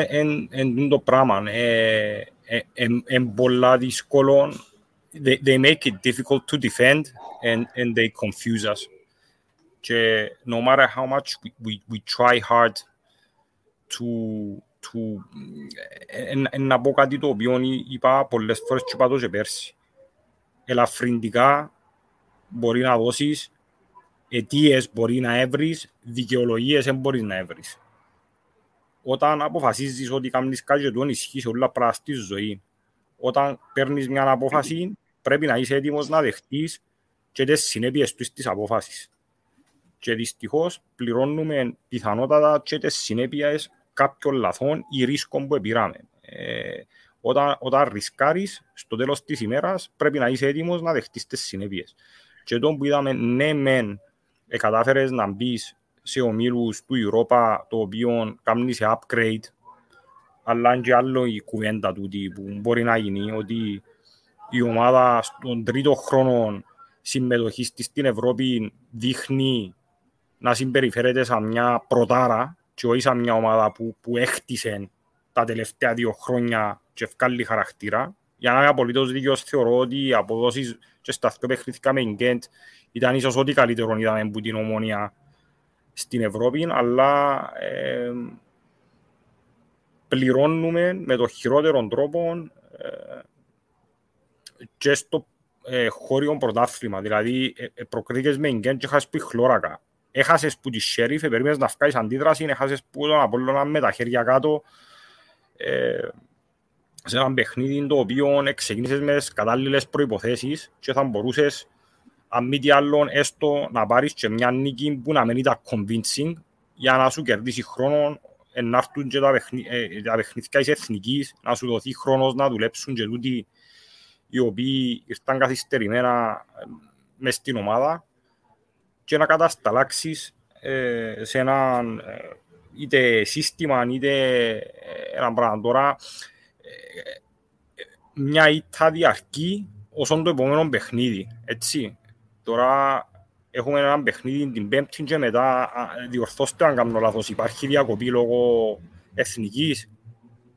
εν το πράγμα, πολλά δύσκολο. They make it difficult to defend and they confuse us. Και no matter how much we try hard to να πω κάτι το οποίο είπα πολλές φορές και είπα το και πέρσι. Ελαφρυντικά μπορεί να δώσεις, αιτίες μπορεί να έβρεις, δικαιολογίες δεν μπορείς να έβρεις. Όταν αποφασίζεις ότι κάνεις κάτι και το ενισχύσεις όλα πράγματα στη ζωή, όταν παίρνεις μια απόφαση πρέπει να είσαι έτοιμος να δεχτείς και τις συνέπειες της απόφασης. Και δυστυχώς πληρώνουμε πιθανότατα και τις συνέπειες κάποιων λαθών ή ρίσκων που επήραμε. Όταν ρισκάρεις, στο τέλος της ημέρας πρέπει να είσαι έτοιμος να δεχτείς τις συνέπειες. Και τον που είδαμε, ναι μεν, κατάφερες να μπεις σε ομίλους του Ευρώπα, το οποίο κάνεις σε upgrade, αλλά είναι και άλλο η κουβέντα τούτη που μπορεί να γίνει, ότι η ομάδα στον τρίτο χρόνο συμμετοχής της στην Ευρώπη δείχνει να συμπεριφέρεται σαν μια πρωτάρα και όχι σαν μια ομάδα που έχτισε τα τελευταία 2 χρόνια και ευκάλλει χαρακτήρα. Για να είμαι απολύτως δίκαιος, θεωρώ ότι οι αποδόσεις και στα 2 παιχνίδια με την Γκεντ ήταν ίσως ό,τι καλύτερο είδαμε από την Ομόνοια στην Ευρώπη, αλλά πληρώνουμε με το χειρότερο τρόπο και στο χώριο πρωτάθλημα. Δηλαδή, προκρίθηκες με την Γκεντ και έχασες πει χλώρακα. Έχασες που τη Σέριφ, περίμενες να βγάλεις αντίδραση, έχασες που τον Απόλλωνα με τα χέρια κάτω. Σε έναν παιχνίδι το οποίο ξεκίνησες με τις κατάλληλες προϋποθέσεις και θα μπορούσες, αν μη τι άλλον, έστω να πάρεις και μια νίκη που να μην ήταν convincing για να σου κερδίσει χρόνο, να έρθουν και τα παιχνίδια της εθνικής, να σου δοθεί χρόνος να δουλέψουν και τούτοι οι οποίοι ήρθαν καθυστερημένα μες στην ομάδα και να κατασταλάξεις σε έναν είτε σύστημα, είτε έναν πράγμα. Τώρα, μια ήττα διαρκεί όσον το επόμενο παιχνίδι, έτσι. Τώρα έχουμε έναν παιχνίδι την Πέμπτη και μετά, διορθώστε αν κάνω λάθος, υπάρχει διακοπή λόγω εθνικής.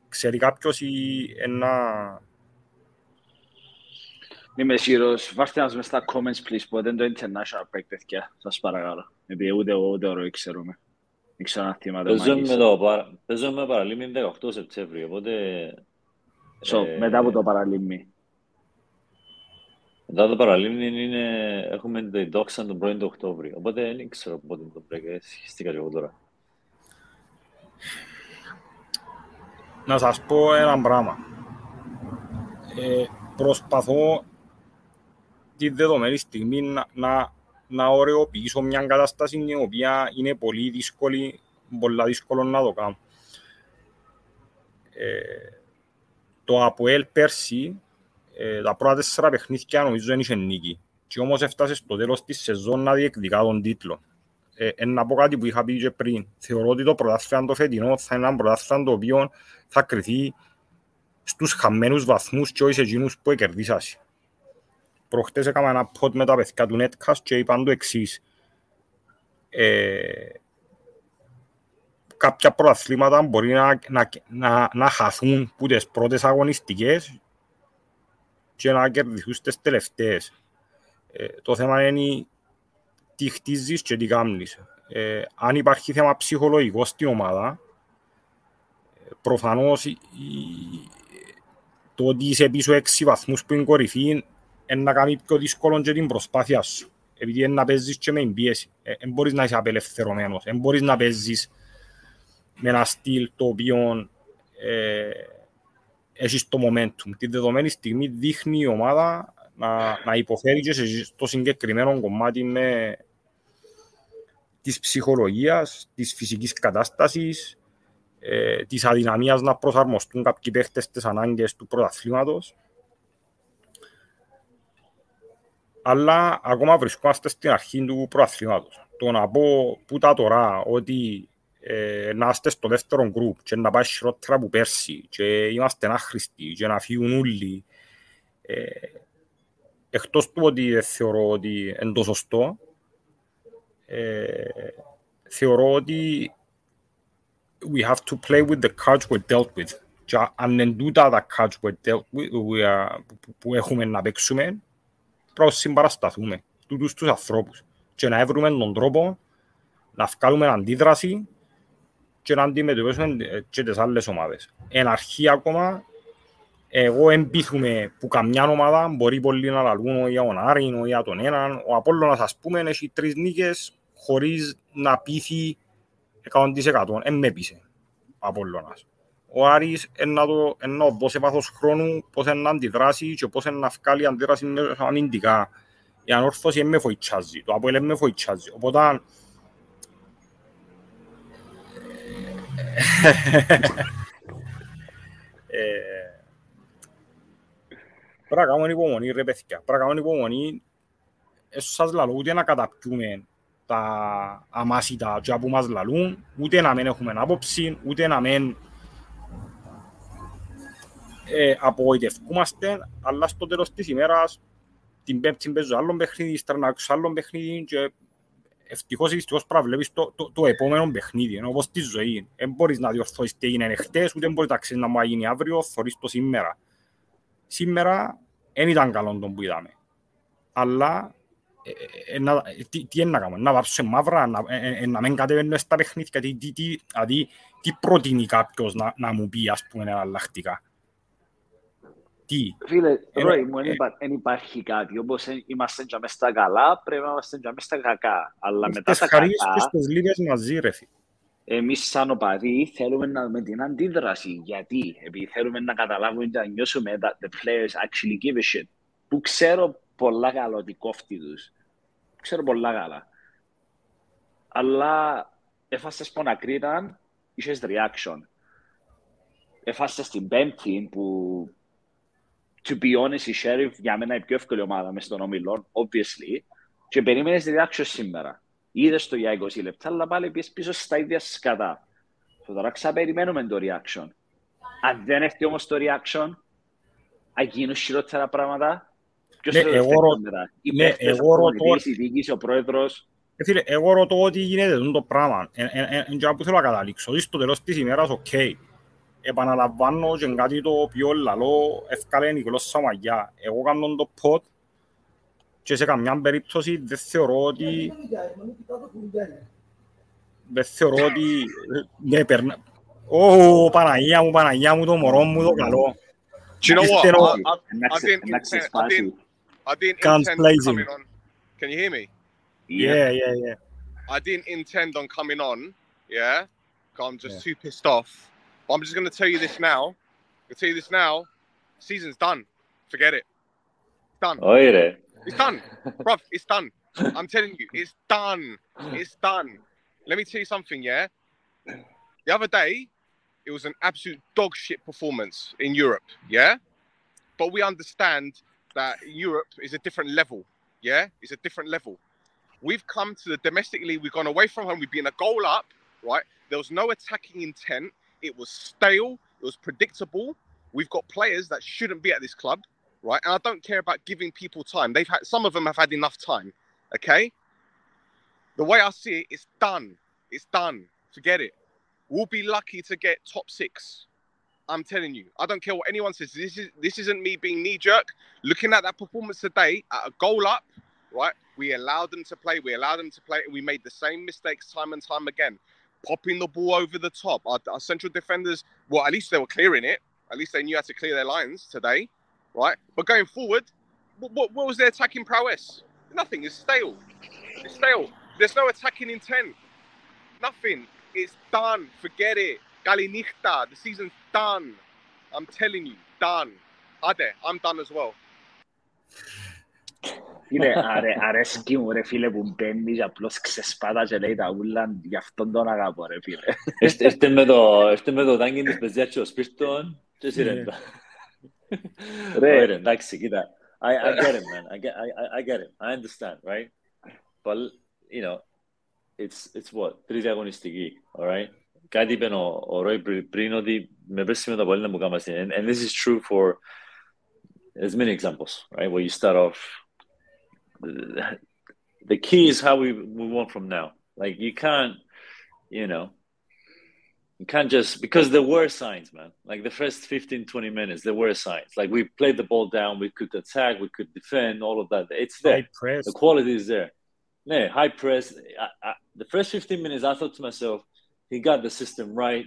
Ξέρει κάποιος ή ένα... Είμαι σίγουρος, βάστε μας μες στα comments, please, που δεν το international break, παιδιά, σας παρακαλώ. Επειδή ούτε εγώ ούτε ο Ρόι ξέρουμε. Παίζουμε παραλίμνη 18 Σεπτέμβρη, οπότε... μετά από το παραλίμνη. Μετά το παραλίμνη έχουμε τη δόξα τον 1ο Οκτώβρη, οπότε δεν ξέρω πότε το πρέπει, σχιστήκα και εγώ τώρα. Να σας πω έναν πράγμα. Προσπαθώ τη δεδομένη στιγμή να ωρεοποιήσω μια κατάσταση η οποία είναι πολύ δύσκολη, πολλά δύσκολο να το κάνω. Το ΑΠΟΕΛ πέρσι, τα πρώτα 4 παιχνίδια νομίζω δεν είχε νίκη και όμως έφτασε στο τέλος της σεζόν να διεκδικά τον τίτλο. Να πω κάτι που είχα πει και πριν. Θεωρώ ότι το πρωτάθλημα το φετινό θα είναι ένα πρωτάθλημα το οποίο θα κριθεί στους χαμένους βαθμούς και όχι σε εκείνους που κερδίσασαι. Προχτές έκανα ένα pod με τα παιδιά του Netcast και είπαν το εξής. Κάποια πρωταθλήματα μπορεί να χαθούν που τις πρώτες αγωνιστικές και να κερδιθούν τις τελευταίες. Το θέμα είναι τι χτίζεις και τι κάνεις. Αν υπάρχει θέμα ψυχολογικό στην ομάδα, προφανώς το ότι είσαι πίσω 6 βαθμούς που είναι κορυφή να κάνει πιο δύσκολο και την προσπάθεια σου. Επειδή να παίζεις και με εμπίεση. Δεν μπορείς να είσαι απελευθερωμένος. Δεν μπορείς να παίζεις με ένα στυλ το οποίο έχεις το momentum. Τη δεδομένη στιγμή δείχνει η ομάδα να υποφέρει και στο συγκεκριμένο κομμάτι της ψυχολογίας, της φυσικής κατάστασης, της αδυναμίας να προσαρμοστούν κάποιοι παίχτες στις ανάγκες του πρωταθλήματος. Αλλά ακόμα βρισκόμαστε στην αρχή του πρωταθλήματος. Το να πω πούτα τώρα ότι να είστε στο δεύτερο γκρουπ και να πάει χειρότερα από πέρσι και είμαστε άχρηστοι και να φύγουν όλοι εκτός του ότι θεωρώ ότι είναι το σωστό, θεωρώ ότι we have to play with the cards we're dealt with. Και αν εν τούτα τα cards we're dealt with, που έχουμε να παίξουμε, πρέπει να συμπαρασταθούμε τούτους τους ανθρώπους και να βρούμε τον τρόπο να βγάλουμε αντίδραση και να αντιμετωπίσουμε και τις άλλες ομάδες. Εν αρχή ακόμα, εγώ εμπίθουμε που καμιά ομάδα μπορεί πολλοί να λαλούν για τον Άρην ή για τον έναν. Ο Απόλλωνας, ας πούμε, έχει 3 νίκες χωρίς να πείθει 100%. Εν με πείσε ο Απόλλωνας. Ο Άρης να δώσει βάθος χρόνου πώς να αντιδράσει και πώς να βγάλει αντίδραση αμυντικά. Η ανόρθωση εν με φοητσάζει, το Απόλλων εν με φοητσάζει. Οπότε... Πρέπει να κάνουμε υπομονή, ρε παιδιά. Πρέπει να κάνουμε υπομονή. Σας λαλώ, ούτε να καταπιούμε τα αμάσιτα τζά που μας λαλούν, ούτε να μην έχουμε άποψη, ούτε να μην απογοητευκούμαστε, αλλά στο τέλος της ημέρας, την Πέμπτη παίζω άλλον παιχνίδι, στρανάξω άλλον παιχνίδι και ευτυχώς ή δυστυχώς πρέπει να βλέπεις το επόμενο παιχνίδι, ενώ όπως στη ζωή. Δεν μπορείς να διορθώσεις τι έγινε χτες, ούτε μπορείς να ξέρεις να μου γίνει αύριο, θωρείς το σήμερα. Σήμερα δεν ήταν καλό τον που είδαμε. Αλλά τι είναι να κάνουμε, να βάψουμε μαύρα, να μην κατεβαίνουμε στα παιχνίδια, δηλαδή τι προτείνει κάποιος να μου πει, ας πούμε, εναλλακτικά. Τι. Φίλε, Ρόι μου, δεν υπάρχει κάτι. Όπως είμαστε και μέσα στα καλά, πρέπει να είμαστε και μέσα στα κακά. Αλλά μετά τα κακά... Εμείς σαν οπαδοί θέλουμε να δούμε την αντίδραση. Γιατί? Επειδή θέλουμε να καταλάβουμε και να νιώσουμε that the players actually give a shit. Που ξέρω πολλά καλά ότι κόφτει τους. Ξέρω πολλά καλά. Αλλά έφασες πονακρίταν, είχες reaction. Έφασες την Πέμπτη που... To be honest, η Sheriff για μένα είναι η πιο εύκολη ομάδα μες στον ομιλόν, obviously. Και περίμενες reaction σήμερα. Είδες το για 20 λεπτά, αλλά πάλι πήγες πίσω στα ίδια σκατά. Τώρα ξαπεριμένουμε το reaction. Αν δεν έρθει όμως το reaction, αν γίνουν χειρότερα πράγματα, ποιος θα το δεχτεί κοντά. Η διοίκηση, ο πρόεδρος. Φίλε, εγώ ρωτώ ότι γίνεται το πράγμα. Εντιά που θέλω να καταλήξω. Στο τέλος της ημέρας, οκ. Επαναλαμβάνω και κάτι το οποίο λαλώ, ευκάλεν η γλώσσα μαγιά. Εγώ κάνω το ποτ και σε καμιά περίπτωση δεν θεωρώ ότι... Δεν θεωρώ ότι... Ναι, περνά... Ω, Παναγία μου, Παναγία μου, το μωρό μου, το καλό. I didn't intend on coming on. Can you hear me? Yeah. I didn't intend on coming on, yeah? I'm just too pissed off. But I'm just going to tell you this now. I'll tell you this now. Season's done. Forget it. It's done. It's done. Bruv, it's done. I'm telling you, it's done. It's done. Let me tell you something, yeah? The other day, it was an absolute dog shit performance in Europe, yeah? But we understand that Europe is a different level, yeah? It's a different level. We've come to the domestic league. We've gone away from home. We've been a goal up, right? There was no attacking intent. It was stale. It was predictable. We've got players that shouldn't be at this club, right? And I don't care about giving people time. They've had some of them have had enough time, okay? The way I see it, it's done. It's done. Forget it. We'll be lucky to get top 6. I'm telling you. I don't care what anyone says. This isn't me being knee-jerk. Looking at that performance today, at a goal up, right? We allowed them to play. And we made the same mistakes time and time again. Popping the ball over the top. Our central defenders, well, at least they were clearing it. At least they knew how to clear their lines today, right? But going forward, what was their attacking prowess? Nothing. It's stale. It's stale. There's no attacking intent. Nothing. It's done. Forget it. Galinichta. The season's done. I'm telling you, done. Ade, I'm done as well. Φίλε, αρέσκει μου ρε φίλε που μπαίνεις απλώς ξεσπάτα και λέει τα ούλα, γι' αυτόν τον αγαπώ ρε φίλε. Έρθε με το τάγκιν της πεζιάς και ο σπίρτον και σιρέντα. Ρε, εντάξει, κοίτα. I get it, man. I get it. I understand, right? But, you know, it's what, τρίτη αγωνιστική, all right? Κάτι είπε ο Ρόι πριν ότι με πες σήμερα πολύ να μου κάνουμε. And this is true for as many examples, right? Where you start off the key is how we move on from now. Like you can't just, because there were signs, man. Like the first 15, 20 minutes, there were signs. Like we played the ball down, we could attack, we could defend, all of that. It's there. High press. The quality is there. Yeah, high press. The first 15 minutes, I thought to myself, he got the system right.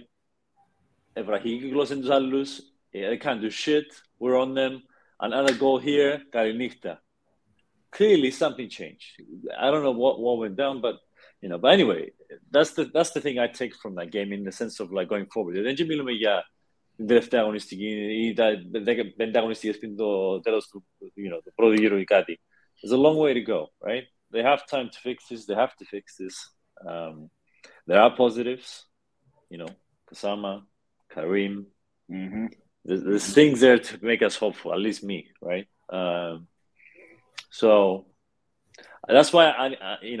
They can't do shit. We're on them. Another goal here. Clearly something changed. I don't know what went down, but but anyway, that's the thing I take from that game in the sense of like going forward. Δεν μιλούμε για τελευταία αγωνιστική ή τα 15 αγωνιστικές πριν το τέλος του πρώτου γύρου ή κάτι. There's a long way to go, right? They have time to fix this. They have to fix this. There are positives, Kusama, Karim. Mm-hmm. There's things there to make us hopeful, at least me, right? So that's why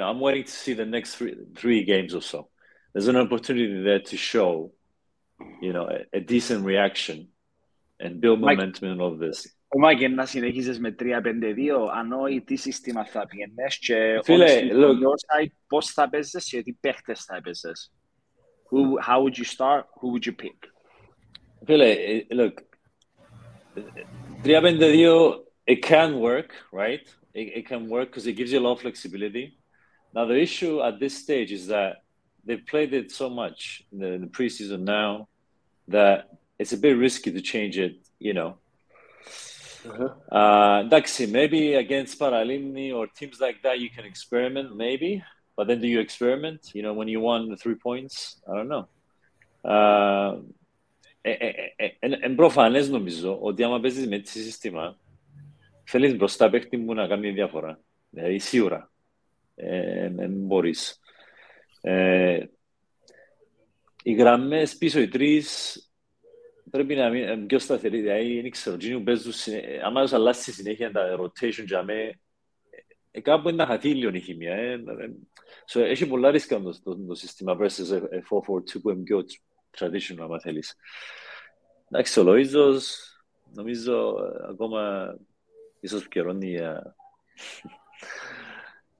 I'm waiting to see the next three games or so. There's an opportunity there to show, a decent reaction and build momentum in all of this. Μάκη, να συνεχίζεις με 3-5-2, ανόη τι σύστημα θα πιένες και πώς θα παίζεις και τι παίχτες θα παίζεις. How would you start? Who would you pick? Φίλε, look, 3-5-2, it can work, right? It can work because it gives you a lot of flexibility. Now, the issue at this stage is that they've played it so much in the preseason now that it's a bit risky to change it, Daxi, maybe against Paralimni or teams like that, you can experiment, maybe. But then do you experiment, when you won the 3 points? I don't know. Προφανές νομίζω ότι άμα παίζεις με τη σύστημα, θέλεις μπροστά παίχτη μου να κάνει διαφορά. Δηλαδή σίγουρα. Μπορείς. Οι γραμμές πίσω οι τρεις πρέπει να είναι πιο σταθεροί. Δηλαδή δεν ξέρω, άμα τους αλλάσεις στη συνέχεια τα rotation για μέ, κάπου είναι να χαθεί λίγο η χημία. Έχει πολλά ρίσκα το σύστημα versus a 4-4-2 που είναι πιο traditional, άμα θέλεις. Εντάξει, ο Λοΐζος, νομίζω ακόμα ίσως επικαιρώνει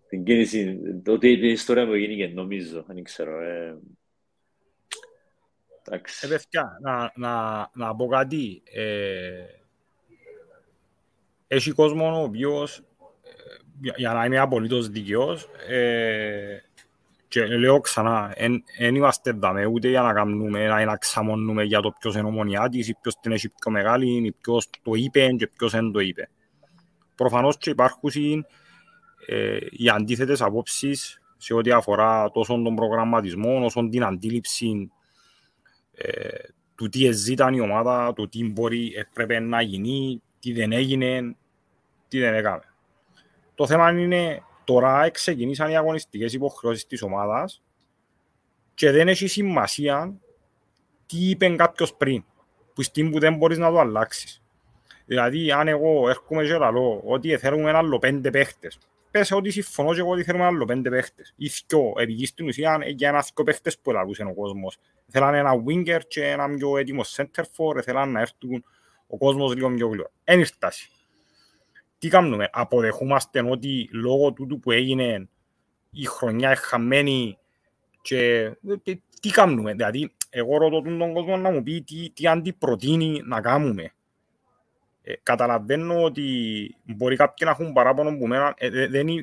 την κίνηση, ότι η ιστορία μου γίνηκε, νομίζω, δεν ξέρω. Παιδιά, να πω κάτι. Έχει κόσμο ο οποίος, για να είμαι απολύτως δικαιός, και λέω ξανά, δεν είμαστε δάμε ούτε για να κάνουμε, να εξαμώνουμε για το ποιος είναι Ομονιά της, ή ποιος την έχει πιο μεγάλη, ποιος το είπε και ποιος δεν το είπε. Προφανώς και υπάρχουν οι αντίθετες απόψεις σε ό,τι αφορά τόσο τον προγραμματισμό, όσο την αντίληψη του τι εζήταν η ομάδα, του τι μπορεί πρέπει να γίνει, τι δεν έγινε, τι δεν έκαμε. Το θέμα είναι τώρα ξεκινήσαν οι αγωνιστικές υποχρεώσεις της ομάδας και δεν έχει σημασία τι είπε κάποιος πριν, που στην που δεν μπορείς να το αλλάξεις. Δηλαδή, αν εγώ έρχομαι και λαλώ ότι θέλουμε ένα άλλο 5 παίχτες, πες ότι συμφωνώ και εγώ ότι θέλουμε ένα άλλο 5 παίχτες. Ή δυο, επειδή στην ουσία για ένα δυο παίχτες που ελαλούσε ο κόσμος. Θέλανε ένα winger και ένα πιο έτοιμο center for, θέλανε να έρθουν ο κόσμος λίγο πιο γλυκό. Εν ήρθαση. Τι κάνουμε, αποδεχούμαστε ότι λόγω τούτου που έγινε η χρονιά χαμένη και τι κάνουμε. Δηλαδή, εγώ ρωτώ τον κόσμο να μου πει τι αντιπροτείνει να κάνουμε. Καταλαβαίνω ότι μπορεί κάποιοι να έχουν παράπονο που μένα,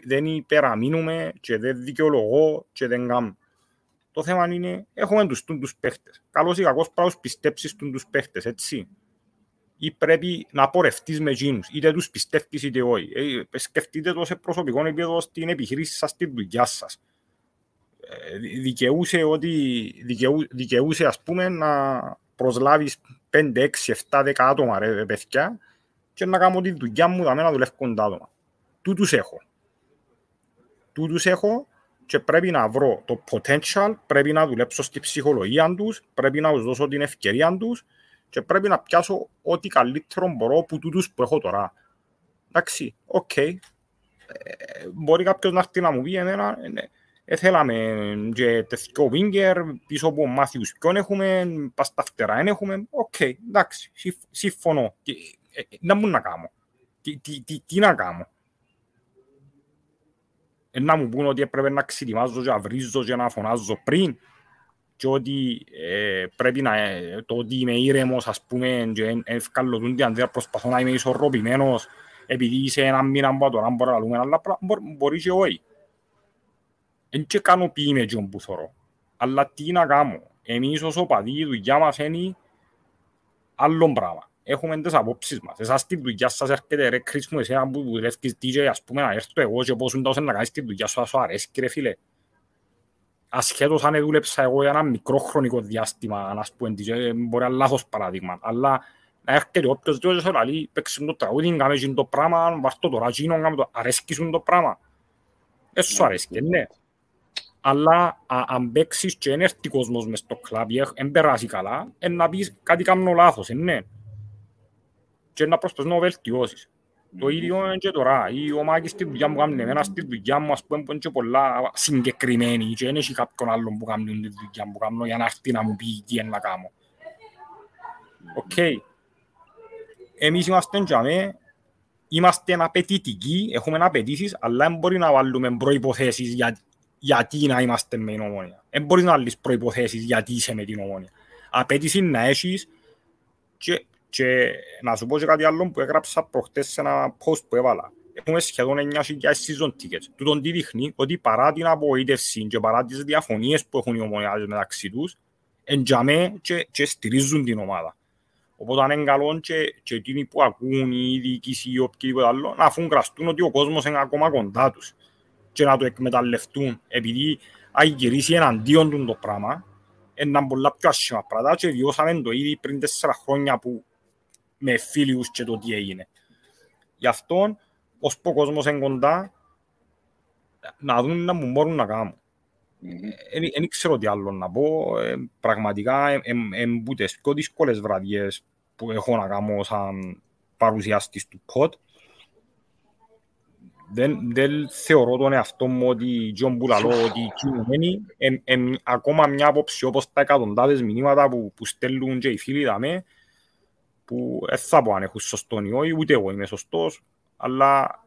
δεν υπεραμείνουμε και δεν δικαιολογώ και δεν κάνω. Το θέμα είναι, έχουμε τους παίχτες. Καλώς ή κακώς πράγματος πιστέψεις τους παίχτες, έτσι. Ή πρέπει να πορευτείς με εκείνους, είτε τους πιστεύεις είτε όχι. Σκεφτείτε το σε προσωπικό επίπεδο στην επιχείρηση σας, στη δουλειά σας. Δικαιούσε, ας πούμε, να προσλάβεις 5, 6, 7, 10 άτομα, ρε παιδιά, και να κάνω τη δουλειά μου, να δουλεύω κοντά άτομα. Τούτους έχω και πρέπει να βρω το potential, πρέπει να δουλέψω στη ψυχολογία τους, πρέπει να τους δώσω την ευκαιρία τους και πρέπει να πιάσω ό,τι καλύτερο μπορώ από τούτους που έχω τώρα. Εντάξει, οκ. Μπορεί κάποιος να έρθει να μου πει εμένα, θέλαμε και τέτοιο winger, πίσω από μάθιους ποιον έχουμε, πας τα φτερά εν έχουμε. Οκ, εντάξει, συμφωνώ. Να μου να κάνω. Τι να κάνω. ένα μου πούν ότι έπρεπε να ξετοιμάζω και να βρίζω και να φωνάζω πριν και ότι πρέπει να το ότι είμαι ήρεμος, ας πούμε, και ευκαλλωτούνται αν δεν προσπαθώ να είμαι ισορροπημένος επειδή σε έναν μήνα από τώρα μπορώ να λούμε, αλλά μπορεί και όχι. Εν και κάνω ποιήμε και όπου θωρώ. Αλλά τι να κάνω. Εμείς ως οπαδοί η δουλειά μας είναι άλλο πράγμα. Έχουμε τις απόψεις μας. Εσάς τη δουλειά σας έρχεται ρε Chris μου, εσένα που δουλεύεις DJ, ας πούμε να έρθω εγώ και πώς είναι να κάνεις τη δουλειά σου, σου αρέσει ρε φίλε. Ασχέτως αν δούλεψα εγώ για ένα μικρό χρονικό διάστημα, αν ας πούμε DJ, μπορεί να λάθος παράδειγμα. Αλλά να έρχεται όποιος δύο και σε λαλεί, παίξουν το τραγούδι, κάνουν το πράγμα, βάζουν το ρατσίνο, αρέσκουν το πράγμα. Σου αρέσει, ναι. Αλλά αν παίξεις και έρθει κόσμος μες στο κλαμπ, εν περάσει καλά, να πεις κάτι κάνω λάθος, ναι. Και να προσπαθείς να βελτιώσεις. Το ίδιο είναι και τώρα. Ο Μάκης στη δουλειά μου κάνει εμένα, στη δουλειά μου ας πούμε είναι και πολλά συγκεκριμένοι και δεν έχει κάποιον άλλον που κάνει τη δουλειά που κάνω για να έρθει να μου πει τι να κάνω. Οκ. Εμείς είμαστε για μένα, είμαστε απαιτητικοί, έχουμε απαιτήσεις, αλλά δεν μπορεί να βάλουμε προϋποθέσεις γιατί να είμαστε με την Ομόνια. Δεν μπορείς να βάλεις προϋποθέσεις γιατί είσαι με την Ομόνια. Απαιτήσεις να έχεις και... Και να σου πω και κάτι άλλο που έγραψα προχτές σε ένα post που έβαλα. Έχουμε σχεδόν 9.000 season tickets. Τούτον τι δείχνει ότι παρά την απογοήτευση και παρά τις διαφωνίες που έχουν οι ομονιάδες μεταξύ τους, εντιαμέ και στηρίζουν την ομάδα. Οπότε αν είναι καλό και εκείνοι που ακούν η διοίκηση ή οποιοδήποτε άλλο, να αφουγκραστούν ότι ο κόσμος είναι ακόμα κοντά τους και να το εκμεταλλευτούν. Επειδή αν γυρίσει εναντίον του το πράγμα, είναι πολλά πιο άσχημα πράγματα και βιώσαμε το ήδη πριν 4 χρόνια που με φίλους και το τι έγινε. Γι' αυτό, ως που ο κόσμος είναι κοντά, να δουν να μου μπορούν να κάνουν. Δεν ξέρω τι άλλο να πω. Πραγματικά, εμπούτες πιο δύσκολες βραδιές που έχω να κάνω σαν παρουσιαστής του pod. Δεν θεωρώ τον εαυτό μου ότι Τζον Μπουλαλό, ότι κοινωμένοι, ακόμα μια απόψη όπως τα εκατοντάδες μηνύματα που στέλνουν και οι φίλοι δαμε, που δεν θα πω αν έχουν σωστόν ή όχι, ούτε εγώ είμαι σωστός, αλλά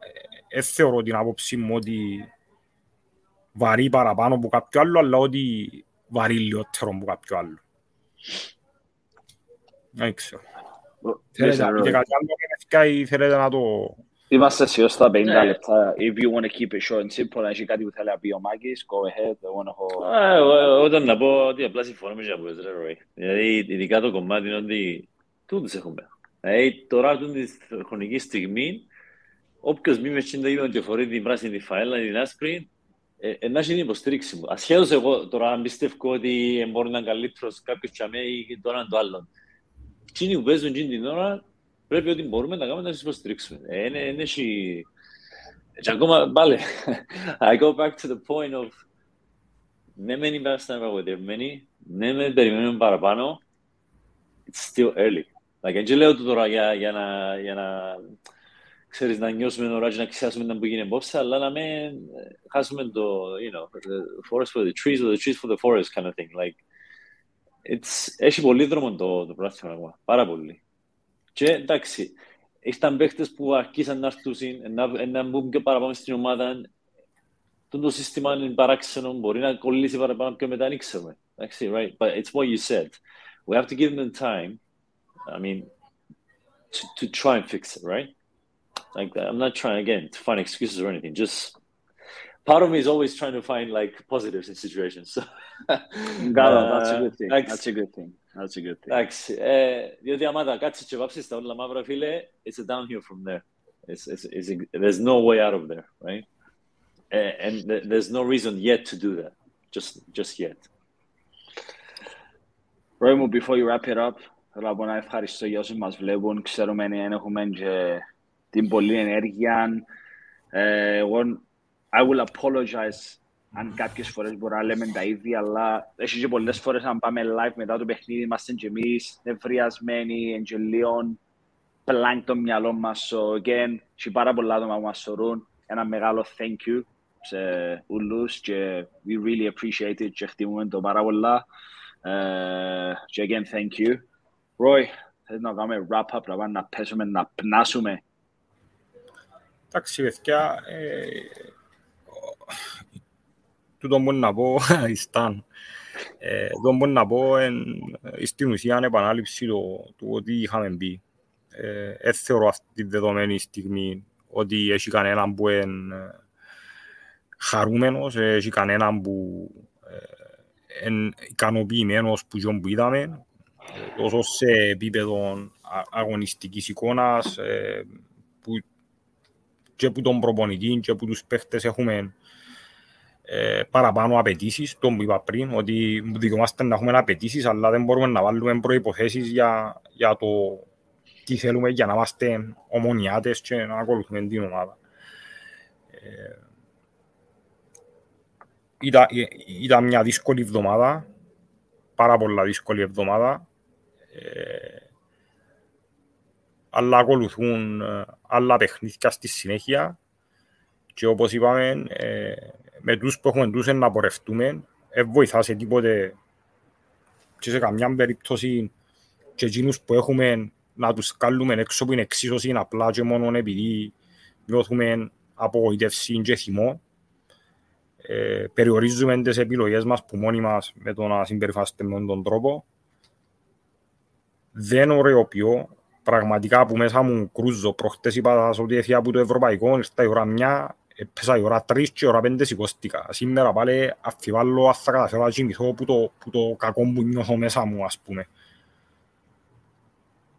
θεωρώ την άποψή μου ότι βαρύ παραπάνω από κάποιο άλλο, αλλά ότι βαρύ λιότερο από κάποιο άλλο. Δεν ξέρω. Θέλετε να πείτε κάτι άλλο γενικά ή θέλετε να το... Είμαστε σχεδόν στα 50 λεπτά. If you want to keep it short and simple, αν έχει κάτι που θέλει να πει ο Μάκης, go ahead, I want to... Όταν να πω ότι απλά συμφωνούμε και από εσένα, Roy. Δηλαδή, ειδικά το κομμάτι είναι ότι τούτες έχουμε. Τώρα, τούτη χρονική στιγμή, όποιος μη με συνταγεί και φορεί την πράσινη, την φαέλα, την άσπρη, να έχει την υποστήριξη μου. Ασχέτως εγώ τώρα, αν πιστεύω ότι μπορεί να είναι καλύτερος κάποιος τσαμέ ή το έναν το άλλον. Εκείνοι που παίζουν την ώρα, πρέπει ότι μπορούμε να κάνουμε να τους υποστηρίξουμε. Είναι εσύ... Και ακόμα, πάλι, I go back to the point of... Ναι, μεν είμαστε απαγοητευμένοι, ναι, μεν περιμένουμε παραπάνω, it's still early. Like, και λέω το τώρα για να ξέρεις να νιώσουμε ώρα και να ξεχάσουμε να γίνει απόψε, αλλά να μην χάσουμε το, you know, the forest for the trees or the trees for the forest kind of thing. Like, έχει πολύ δρόμο το πράγμα ακόμα, πάρα πολύ. Και εντάξει, ήταν παίχτες που αρχίσαν να έρθουν, να μπουν και παραπάνω στην ομάδα. Το σύστημα είναι παράξενο, μπορεί να κολλήσει παραπάνω και μετά ανοίξαμε. Actually, right, but it's what you said. We have to give them time, I mean, to try and fix it, right? Like, I'm not trying, again, to find excuses or anything. Just, part of me is always trying to find, like, positives in situations. So, that's a good thing. That's a good thing. Thanks. Διότι άμα κάτσεις και βάψεις τα όλα μαύρα, φίλε, it's a downhill from there. There's no way out of there, right? And there's no reason yet to do that, just yet. Roy, before you wrap it up, θέλω να ευχαριστώ για όσοι μας βλέπουν. Ξέρουμε ότι έχουμε και την πολλή ενέργεια. I will apologize αν κάποιες φορές μπορώ να λέμε τα ίδια, αλλά έχει και πολλές φορές αν πάμε live μετά το παιχνίδι, είμαστε και εμείς νευριασμένοι, εγγελίων, πλάνκ το μυαλό μας. So again, και πάρα πολλά άτομα που μας σωρούν. Ένα μεγάλο thank you σε όλους και we really appreciate it και χτιμούμε το πάρα πολλά. Και again, thank you. Roy, θες να κάνουμε wrap-up, να πέσουμε, να πνάσουμε. Εντάξει, παιδιά, τούτο μπορεί να πω Ισταν. Τούτο μπορεί να πω στην ουσία είναι επανάληψη του ότι είχαμε μπει. Θεωρώ αυτή τη δεδομένη στιγμή ότι έχει κανέναν που είναι χαρούμενος, έχει κανέναν που είναι ικανοποιημένος που τον που είδαμε, τόσο σε επίπεδο αγωνιστικής εικόνας και που τον προπονητή και που τους παίχτες έχουμε παραπάνω απαιτήσεις, τον που είπα πριν, ότι δικαιούμαστε να έχουμε απαιτήσεις, αλλά δεν μπορούμε να βάλουμε προϋποθέσεις για το τι θέλουμε για να είμαστε ομονιάτες και να ακολουθούμε την ομάδα. Ήταν μια δύσκολη εβδομάδα, πάρα πολλά δύσκολη εβδομάδα, αλλά ακολουθούν άλλα παιχνίδια στη συνέχεια και όπως είπαμε, με τους που έχουμε τους να πορευτούμε, βοηθά σε τίποτε και σε καμιά περίπτωση και εκείνους που έχουμε να τους κάνουμε έξω που είναι εξίσωση, είναι απλά και μόνο επειδή νιώθουμε απογοητεύση και θυμό. Περιορίζουμε τις επιλογές μας που μόνοι μας με το να συμπεριφάστε με τον τρόπο. Δεν ωραιοποιώ. Πραγματικά που μέσα μου κρούζω. Προχτές είπα ότι έφυγε από το ευρωπαϊκό, ήρθα η ώρα μια, έπαιζα η ώρα 3 και η ώρα 5 σηκώστηκα. Σήμερα πάλι αφιβάλλω αν θα καταφέρω να κοιμηθώ που το κακό που νιώθω μέσα μου, ας πούμε.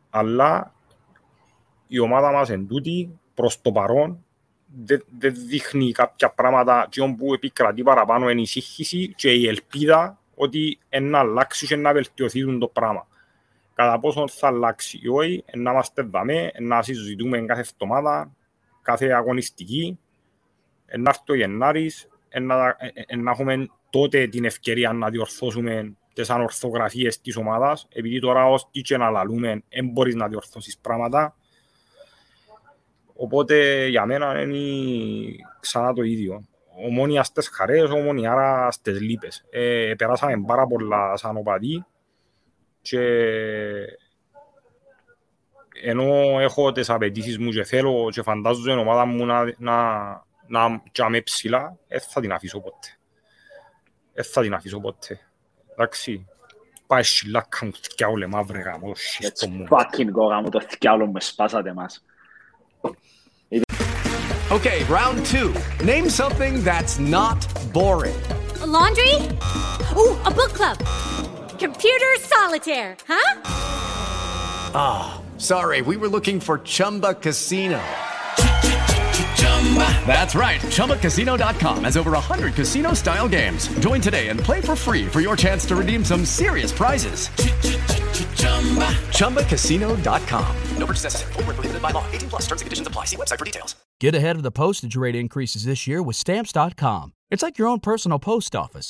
Αλλά η ομάδα μας εν τούτη, προς το παρόν, δεν δείχνει κάποια πράγματα που επικρατεί παραπάνω ενησύχηση και η ελπίδα ότι να αλλάξει και να βελτιωθεί το πράγμα. Κατά πόσο θα αλλάξει ή όχι, να είμαστε δαμέ, να συζητούμε κάθε εβδομάδα, κάθε αγωνιστική, να έρθει ο Γενάρης, να έχουμε τότε την ευκαιρία να διορθώσουμε τις ανορθογραφίες της ομάδας, επειδή τώρα ως τι και να λαλούμε, δεν μπορείς να διορθώσεις πράγματα. Οπότε για μένα είναι ξανά το ίδιο. Ομόνια στις χαρές, ομονιάρα στις λύπες. Περάσαμε πάρα πολλά σαν οπαδοί και ενώ έχω τις απαιτήσεις μου και θέλω και φαντάζομαι την ομάδα μου να είμαι ψηλά, θα την αφήσω ποτέ. Θα την αφήσω ποτέ. Εντάξει, πάει σιλάκα μου θυκιάολε μαύρε γαμό, σύστο μου. Fucking go γαμό, το θυκιάολο με σπάσατε μας. Okay, round two. Name something that's not boring. A laundry? Ooh, a book club. Computer solitaire, huh? Ah, oh, sorry. We were looking for Chumba Casino. That's right. Chumbacasino.com has over 100 casino-style games. Join today and play for free for your chance to redeem some serious prizes. Chumbacasino.com. No purchase necessary. Void where prohibited by law. 18+ terms and conditions apply. See website for details. Get ahead of the postage rate increases this year with Stamps.com. It's like your own personal post office.